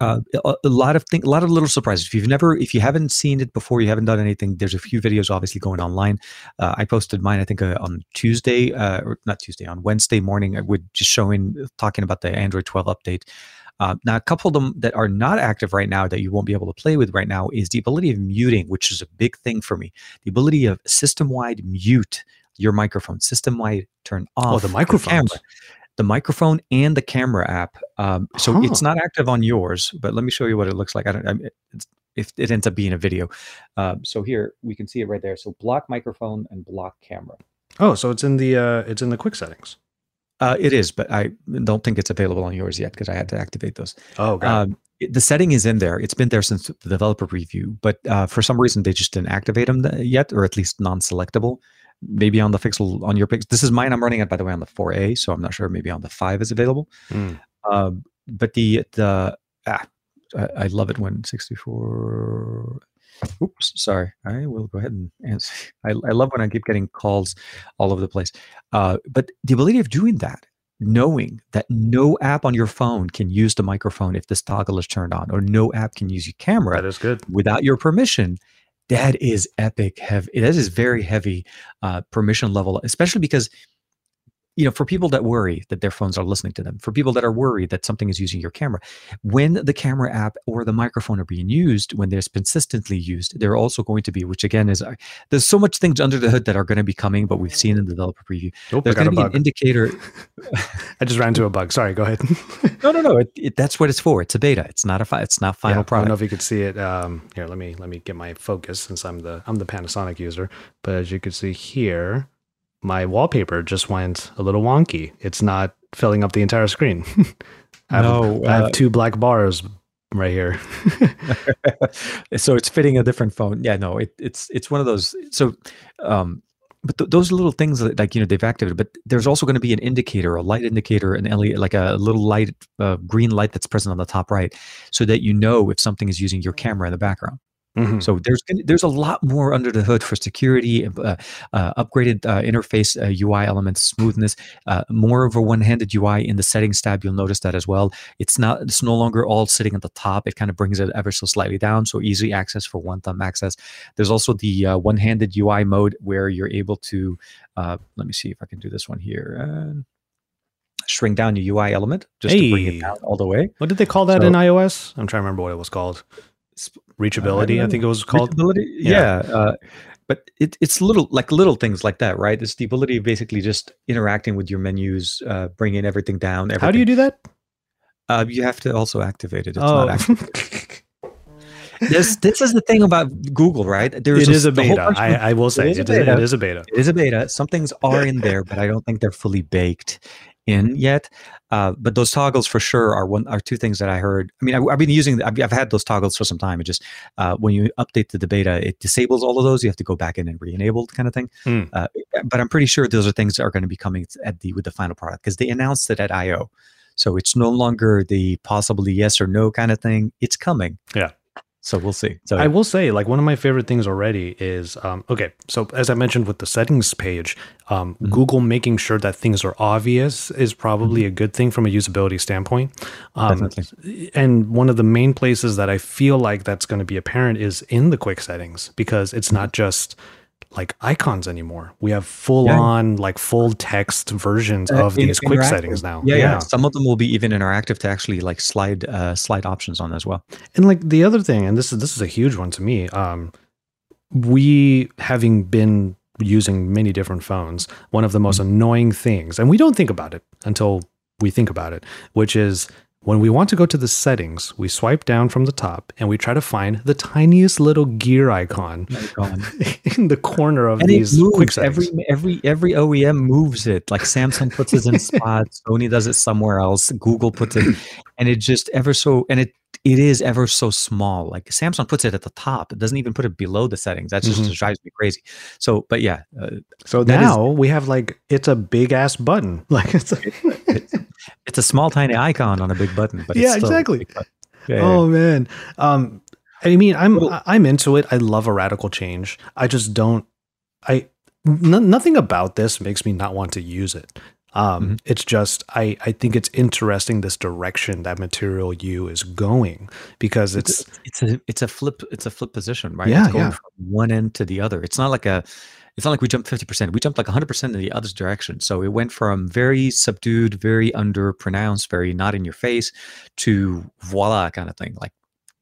a lot of little surprises. If you haven't seen it before, you haven't done anything, there's a few videos obviously going online. I posted mine, I think on Tuesday, or not Tuesday, on Wednesday morning, I would just talking about the Android 12 update. Now, a couple of them that are not active right now that you won't be able to play with right now is the ability of muting, which is a big thing for me. The ability of system-wide mute your microphone, system-wide turn off the microphone and the camera app. So it's not active on yours, but let me show you what it looks like. If it ends up being a video. So here we can see it right there. So block microphone and block camera. Oh, so it's in the quick settings. It is, but I don't think it's available on yours yet because I had to activate those. Oh, God. The setting is in there. It's been there since the developer preview, but for some reason they just didn't activate them yet, or at least non-selectable. Maybe on the Pixel, on your Pixel. This is mine. I'm running it, by the way, on the 4A, so I'm not sure. Maybe on the 5 is available. But I love it when 64... Oops, sorry. I will go ahead and answer. I love when I keep getting calls all over the place. But the ability of doing that, knowing that no app on your phone can use the microphone if this toggle is turned on, or no app can use your camera that is good. Without your permission, that is epic heavy. That is very heavy permission level, especially because, you know, for people that worry that their phones are listening to them, for people that are worried that something is using your camera, when the camera app or the microphone are being used, when they're consistently used, they're also going to be, which again is, there's so much things under the hood that are going to be coming, but we've seen in the developer preview. Nope, there's going to be an indicator. I just ran into a bug. Sorry, go ahead. No. That's what it's for. It's a beta. It's not a final product. I don't know if you could see it. Here, let me get my focus since I'm the Panasonic user. But as you can see here, my wallpaper just went a little wonky. It's not filling up the entire screen. I have two black bars right here. So it's fitting a different phone. Yeah, no, it's one of those. So, but those little things that, like, you know, they've activated, but there's also going to be an indicator, a light indicator, an LED, like a little light, green light that's present on the top right, so that you know if something is using your camera in the background. So there's a lot more under the hood for security, upgraded interface, UI elements, smoothness, more of a one-handed UI in the settings tab. You'll notice that as well. It's no longer all sitting at the top. It kind of brings it ever so slightly down, so easy access for one-thumb access. There's also the one-handed UI mode where you're able to, let me see if I can do this one here, shrink down your UI element just to bring it down all the way. What did they call that in iOS? I'm trying to remember what it was called. Reachability, I think it was called. Yeah. But it's little things like that, right? It's the ability of basically just interacting with your menus, bringing everything down. Everything. How do you do that? You have to also activate it. It's not active. This is the thing about Google, right? It is a beta. I will say it is a beta. It is a beta. Some things are in there, but I don't think they're fully baked in yet, but those toggles for sure are two things that I heard. I mean, I've been using. I've had those toggles for some time. It just when you update the beta, it disables all of those. You have to go back in and re-enable kind of thing. But I'm pretty sure those are things that are going to be coming with the final product because they announced it at I.O. So it's no longer the possibly yes or no kind of thing. It's coming. Yeah. So we'll see. So I will say, like, one of my favorite things already is, okay, so as I mentioned with the settings page, mm-hmm. Google making sure that things are obvious is probably mm-hmm. a good thing from a usability standpoint. Definitely. And one of the main places that I feel like that's going to be apparent is in the quick settings, because it's not just like icons anymore. We have full-on, like full text versions of these quick settings now. Yeah. Some of them will be even interactive to actually like slide options on as well. And like the other thing, and this is a huge one to me. We having been using many different phones, one of the most annoying things, and we don't think about it until we think about it, which is when we want to go to the settings, we swipe down from the top and we try to find the tiniest little gear icon. in the corner of and these quick settings. Every OEM moves it. Like Samsung puts it in spots, Sony does it somewhere else, Google puts it, and it just it is ever so small. Like Samsung puts it at the top. It doesn't even put it below the settings. That just drives me crazy. So, but yeah. So now we have like, it's a big ass button. Like it's a small, tiny icon on a big button. But yeah, it's still exactly. A big button. Yeah, oh yeah. Man. I mean, I'm into it. I love a radical change. I just don't, nothing about this makes me not want to use it. It's just, I think it's interesting this direction that Material U is going, because it's a flip position, right? Yeah, it's going from one end to the other. It's not like we jumped 50%. We jumped like 100% in the other direction. So it went from very subdued, very underpronounced, very not in your face to voila kind of thing. Like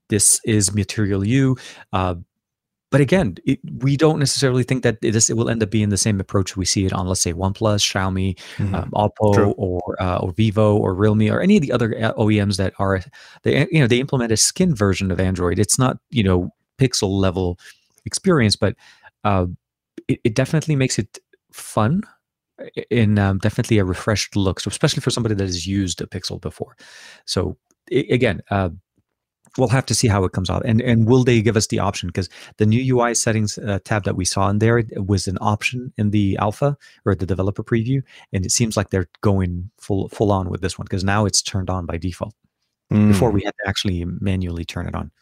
this is Material U. But again, we don't necessarily think that it will end up being the same approach we see it on, let's say, OnePlus, Xiaomi, Oppo, or Vivo, or Realme, or any of the other OEMs that are they implement a skin version of Android. It's not Pixel level experience, but it definitely makes it fun and definitely a refreshed look. So especially for somebody that has used a Pixel before. So again. We'll have to see how it comes out, and will they give us the option? Because the new UI settings tab that we saw in there, it was an option in the alpha or the developer preview, and it seems like they're going full on with this one, because now it's turned on by default. Before we had to actually manually turn it on.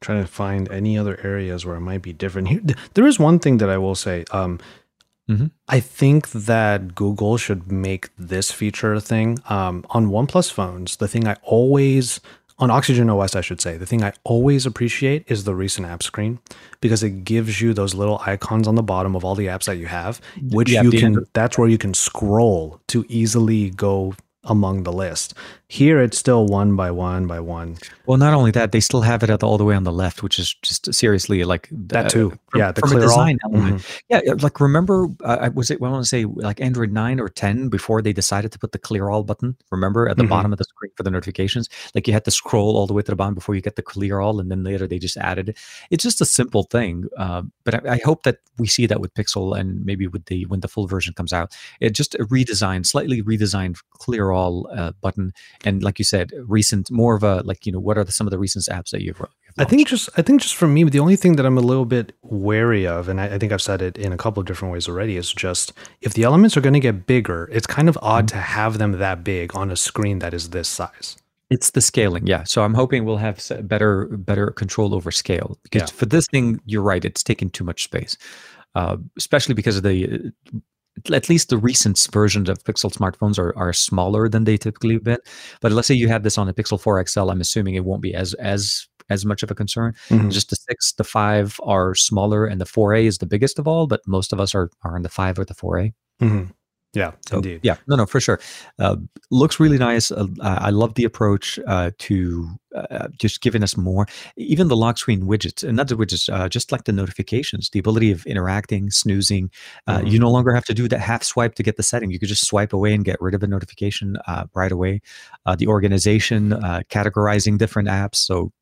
Trying to find any other areas where it might be different. There is one thing that I will say. I think that Google should make this feature a thing on OnePlus phones. The thing I always. On Oxygen OS, I should say, the thing I always appreciate is the recent app screen, because it gives you those little icons on the bottom of all the apps that you have, which that's where you can scroll to easily go among the list. Here, it's still one by one by one. Well, not only that, they still have it all the way on the left, which is just seriously like that too. Yeah, the clear design element. Yeah, like remember, I want to say like Android 9 or 10 before they decided to put the clear all button. Remember at the bottom of the screen for the notifications, like you had to scroll all the way to the bottom before you get the clear all, and then later they just added it. It's just a simple thing, but I hope that we see that with Pixel, and maybe with when the full version comes out, it just slightly redesigned clear all button. And like you said, recent, more of a like, what are some of the recent apps that you've launched? I think just for me, the only thing that I'm a little bit wary of, and I think I've said it in a couple of different ways already, is just if the elements are going to get bigger, it's kind of odd to have them that big on a screen that is this size. It's the scaling, yeah. So I'm hoping we'll have better control over scale, because for this thing, you're right, it's taking too much space, especially because of the. At least the recent versions of Pixel smartphones are smaller than they typically have been. But let's say you had this on a Pixel 4 XL, I'm assuming it won't be as much of a concern. Just the 6, the 5 are smaller, and the 4A is the biggest of all, but most of us are on the 5 or the 4A. Yeah, so, indeed. Yeah, no, for sure. Looks really nice. I love the approach to just giving us more. Even the lock screen widgets, and not the widgets, just like the notifications, the ability of interacting, snoozing. You no longer have to do that half swipe to get the setting. You could just swipe away and get rid of a notification right away. The organization, categorizing different apps. So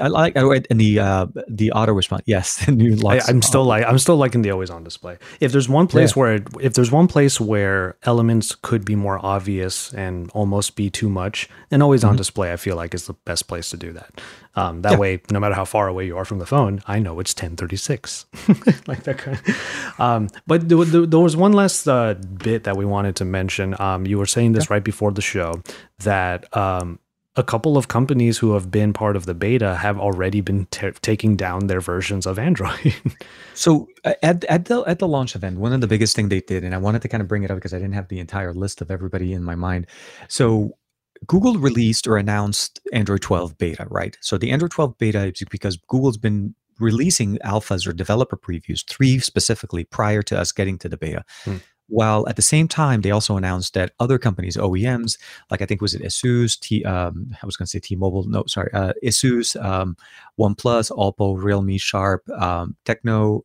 I like and the auto response. Yes, the new locks. I'm still liking the always on display. If there's one place where elements could be more obvious and almost be too much, an always on display, I feel like, is the best place to do that. Way, no matter how far away you are from the phone, I know it's 10:36. Like that kind of, but there was one last bit that we wanted to mention. You were saying this right before the show that a couple of companies who have been part of the beta have already been taking down their versions of Android. So at the launch event, one of the biggest things they did, and I wanted to kind of bring it up because I didn't have the entire list of everybody in my mind. So Google released or announced Android 12 beta, right? So the Android 12 beta is because Google's been releasing alphas or developer previews, 3 specifically, prior to us getting to the beta. While at the same time, they also announced that other companies, OEMs, like I think was it Asus, Asus, OnePlus, Oppo, Realme, Sharp, Tecno,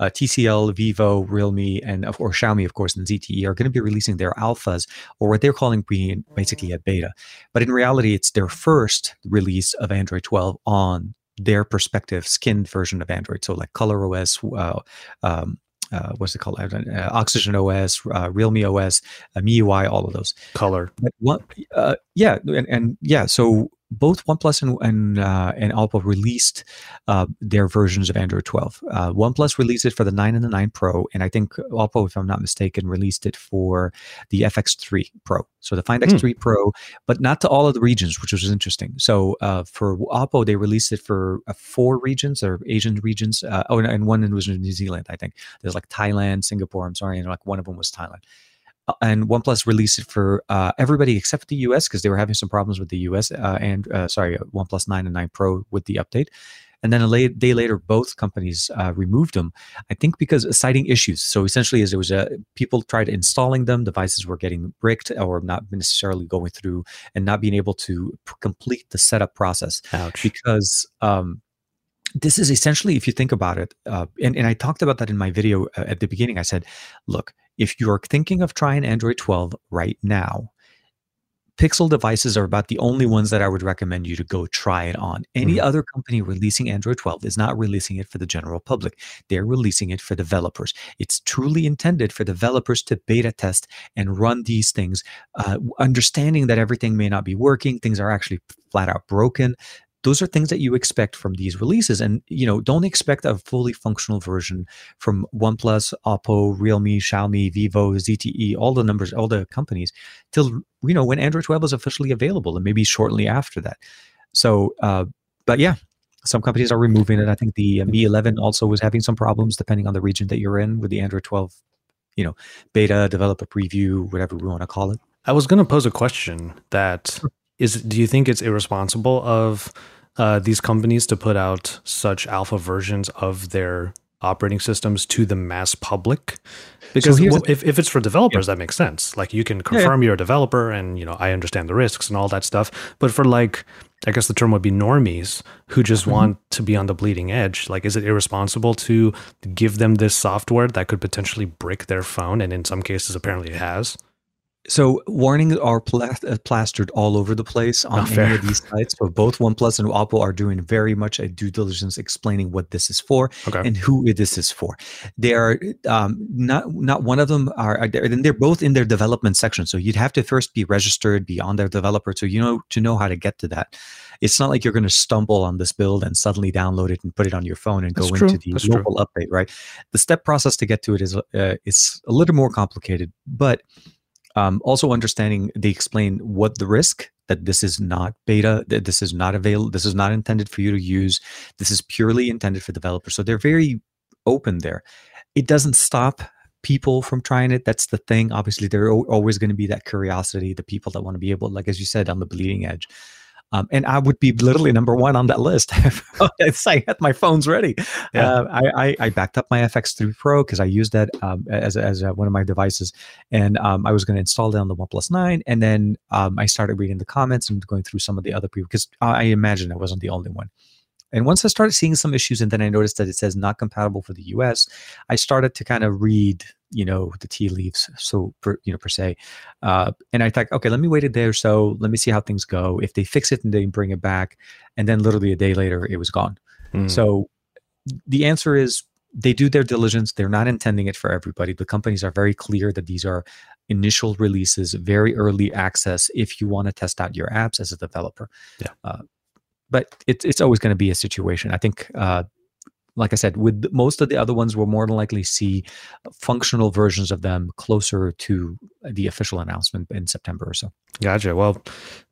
TCL, Vivo, Realme, and of course Xiaomi, of course, and ZTE are going to be releasing their alphas, or what they're calling being basically a beta. But in reality, it's their first release of Android 12 on their perspective skinned version of Android. So like Color OS, Oxygen OS, Realme OS, MIUI, all of those. Color. So both OnePlus and Oppo released their versions of Android 12. OnePlus released it for the 9 and the 9 Pro, and I think Oppo, if I'm not mistaken, released it for the FX3 Pro. So the Find X3 Pro, but not to all of the regions, which was interesting. So for Oppo, they released it for 4 regions or Asian regions. And one was in New Zealand, I think. There's like Thailand, Singapore, I'm sorry, and like one of them was Thailand. And OnePlus released it for everybody except the US because they were having some problems with the US OnePlus 9 and 9 Pro with the update. And then a day later, both companies removed them, I think because citing issues. So essentially, as it was people tried installing them, devices were getting bricked or not necessarily going through and not being able to complete the setup process. Ouch. Because this is essentially, if you think about it, and I talked about that in my video at the beginning. I said, look, if you're thinking of trying Android 12 right now, Pixel devices are about the only ones that I would recommend you to go try it on. Any other company releasing Android 12 is not releasing it for the general public. They're releasing it for developers. It's truly intended for developers to beta test and run these things, understanding that everything may not be working. Things are actually flat out broken. Those are things that you expect from these releases. And, you know, don't expect a fully functional version from OnePlus, Oppo, Realme, Xiaomi, Vivo, ZTE, all the companies till, you know, when Android 12 is officially available and maybe shortly after that. So, but yeah, some companies are removing it. I think the Mi 11 also was having some problems depending on the region that you're in with the Android 12, you know, beta, developer preview, whatever we want to call it. I was going to pose a question that... do you think it's irresponsible of these companies to put out such alpha versions of their operating systems to the mass public? Because so if it's for developers, that makes sense. Like you can confirm you're a developer and, you know, I understand the risks and all that stuff. But for like, I guess the term would be normies who just want to be on the bleeding edge. Like, is it irresponsible to give them this software that could potentially brick their phone? And in some cases, apparently it has. So warnings are plastered all over the place on any of these sites. So both OnePlus and Oppo are doing very much a due diligence explaining what this is for and who this is for. They are not one of them are, and they're both in their development section. So you'd have to first be registered, be on their developer to know how to get to that. It's not like you're going to stumble on this build and suddenly download it and put it on your phone and go into the local update, right? The step process to get to it is a little more complicated, but... also understanding, they explain what the risk, that this is not beta, that this is not available, this is not intended for you to use, this is purely intended for developers. So they're very open there. It doesn't stop people from trying it. That's the thing. Obviously, there are always going to be that curiosity, the people that want to be able, like as you said, on the bleeding edge. And I would be literally #1 on that list. I had my phones ready. Yeah. I backed up my FX3 Pro because I used that as one of my devices. And I was going to install it on the OnePlus 9. And then I started reading the comments and going through some of the other people because I imagine I wasn't the only one. And once I started seeing some issues and then I noticed that it says not compatible for the US, I started to kind of read, you know, the tea leaves, per se. And I thought, okay, let me wait a day or so. Let me see how things go. If they fix it and they bring it back. And then literally a day later, it was gone. So the answer is they do their diligence. They're not intending it for everybody. The companies are very clear that these are initial releases, very early access if you want to test out your apps as a developer. But it's always going to be a situation. I think like I said, with most of the other ones, we'll more than likely see functional versions of them closer to the official announcement in September or so. Gotcha. Well,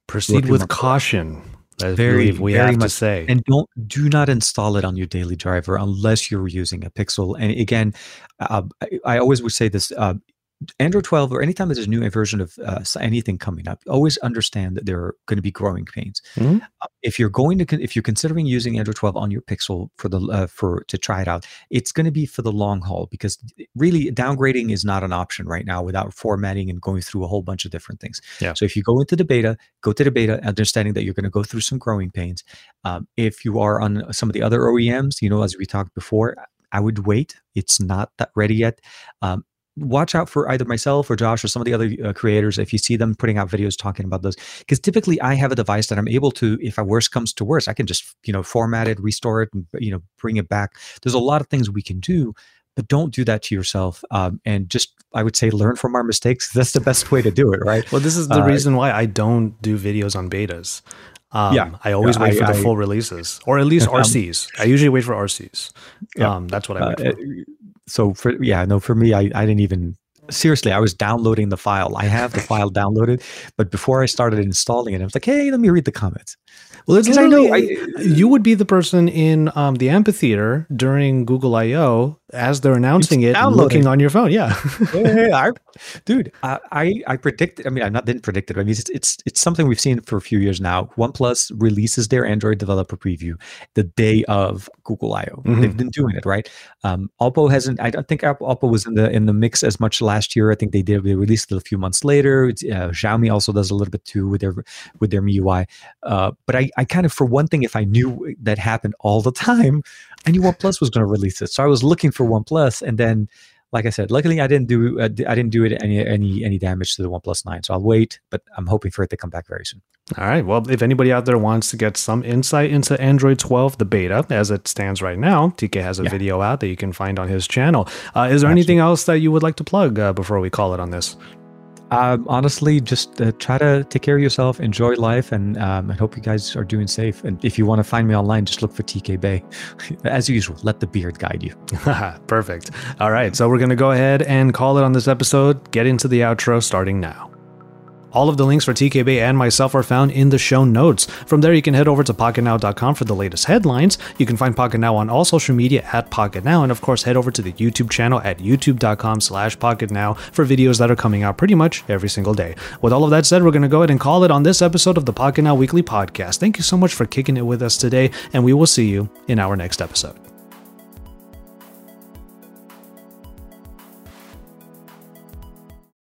proceed with caution. I believe we have to say. And do not install it on your daily driver unless you're using a Pixel. And again, I always would say this, Android 12 or anytime there's a new version of anything coming up, always understand that there are going to be growing pains. Mm-hmm. If you're considering using Android 12 on your Pixel to try it out, it's going to be for the long haul, because really downgrading is not an option right now without formatting and going through a whole bunch of different things. Yeah. So if you go to the beta, understanding that you're going to go through some growing pains. If you are on some of the other OEMs, as we talked before, I would wait. It's not that ready yet. Watch out for either myself or Josh or some of the other creators if you see them putting out videos talking about those, because typically I have a device that I'm able to, if a worst comes to worst, I can just format it, restore it, and bring it back. There's a lot of things we can do, but don't do that to yourself. And just, I would say, learn from our mistakes. That's the best way to do it, right? Well, this is the reason why I don't do videos on betas. I always wait for the full releases, or at least RCs. I usually wait for RCs. Yeah. That's what I wait for. For me, I didn't even, seriously, I was downloading the file. I have the file downloaded, but before I started installing it, I was like, hey, let me read the comments. Well, it's literally, you would be the person in the amphitheater during Google I.O. as they're announcing it, looking on your phone. Yeah. I predicted, I didn't predict it. I mean, it's something we've seen for a few years now. OnePlus releases their Android developer preview the day of Google I.O. Mm-hmm. They've been doing it, right? Oppo hasn't, I don't think Oppo was in the mix as much last year. I think they released it a few months later. Xiaomi also does a little bit too with their MIUI. But I kind of, for one thing, if I knew that happened all the time, I knew OnePlus was going to release it. So I was looking for OnePlus, and then, like I said, luckily I didn't do it any damage to the OnePlus 9. So I'll wait, but I'm hoping for it to come back very soon. All right. Well, if anybody out there wants to get some insight into Android 12, the beta, as it stands right now, TK has a video out that you can find on his channel. Is there anything else that you would like to plug before we call it on this? Honestly, just try to take care of yourself, enjoy life, and I hope you guys are doing safe. And if you want to find me online, just look for TK Bay. As usual, let the beard guide you. Perfect. All right, so we're going to go ahead and call it on this episode. Get into the outro starting now. All of the links for TK Bay and myself are found in the show notes. From there, you can head over to pocketnow.com for the latest headlines. You can find Pocketnow on all social media at Pocketnow, and of course, head over to the YouTube channel at youtube.com/Pocketnow for videos that are coming out pretty much every single day. With all of that said, we're going to go ahead and call it on this episode of the Pocketnow Weekly Podcast. Thank you so much for kicking it with us today, and we will see you in our next episode.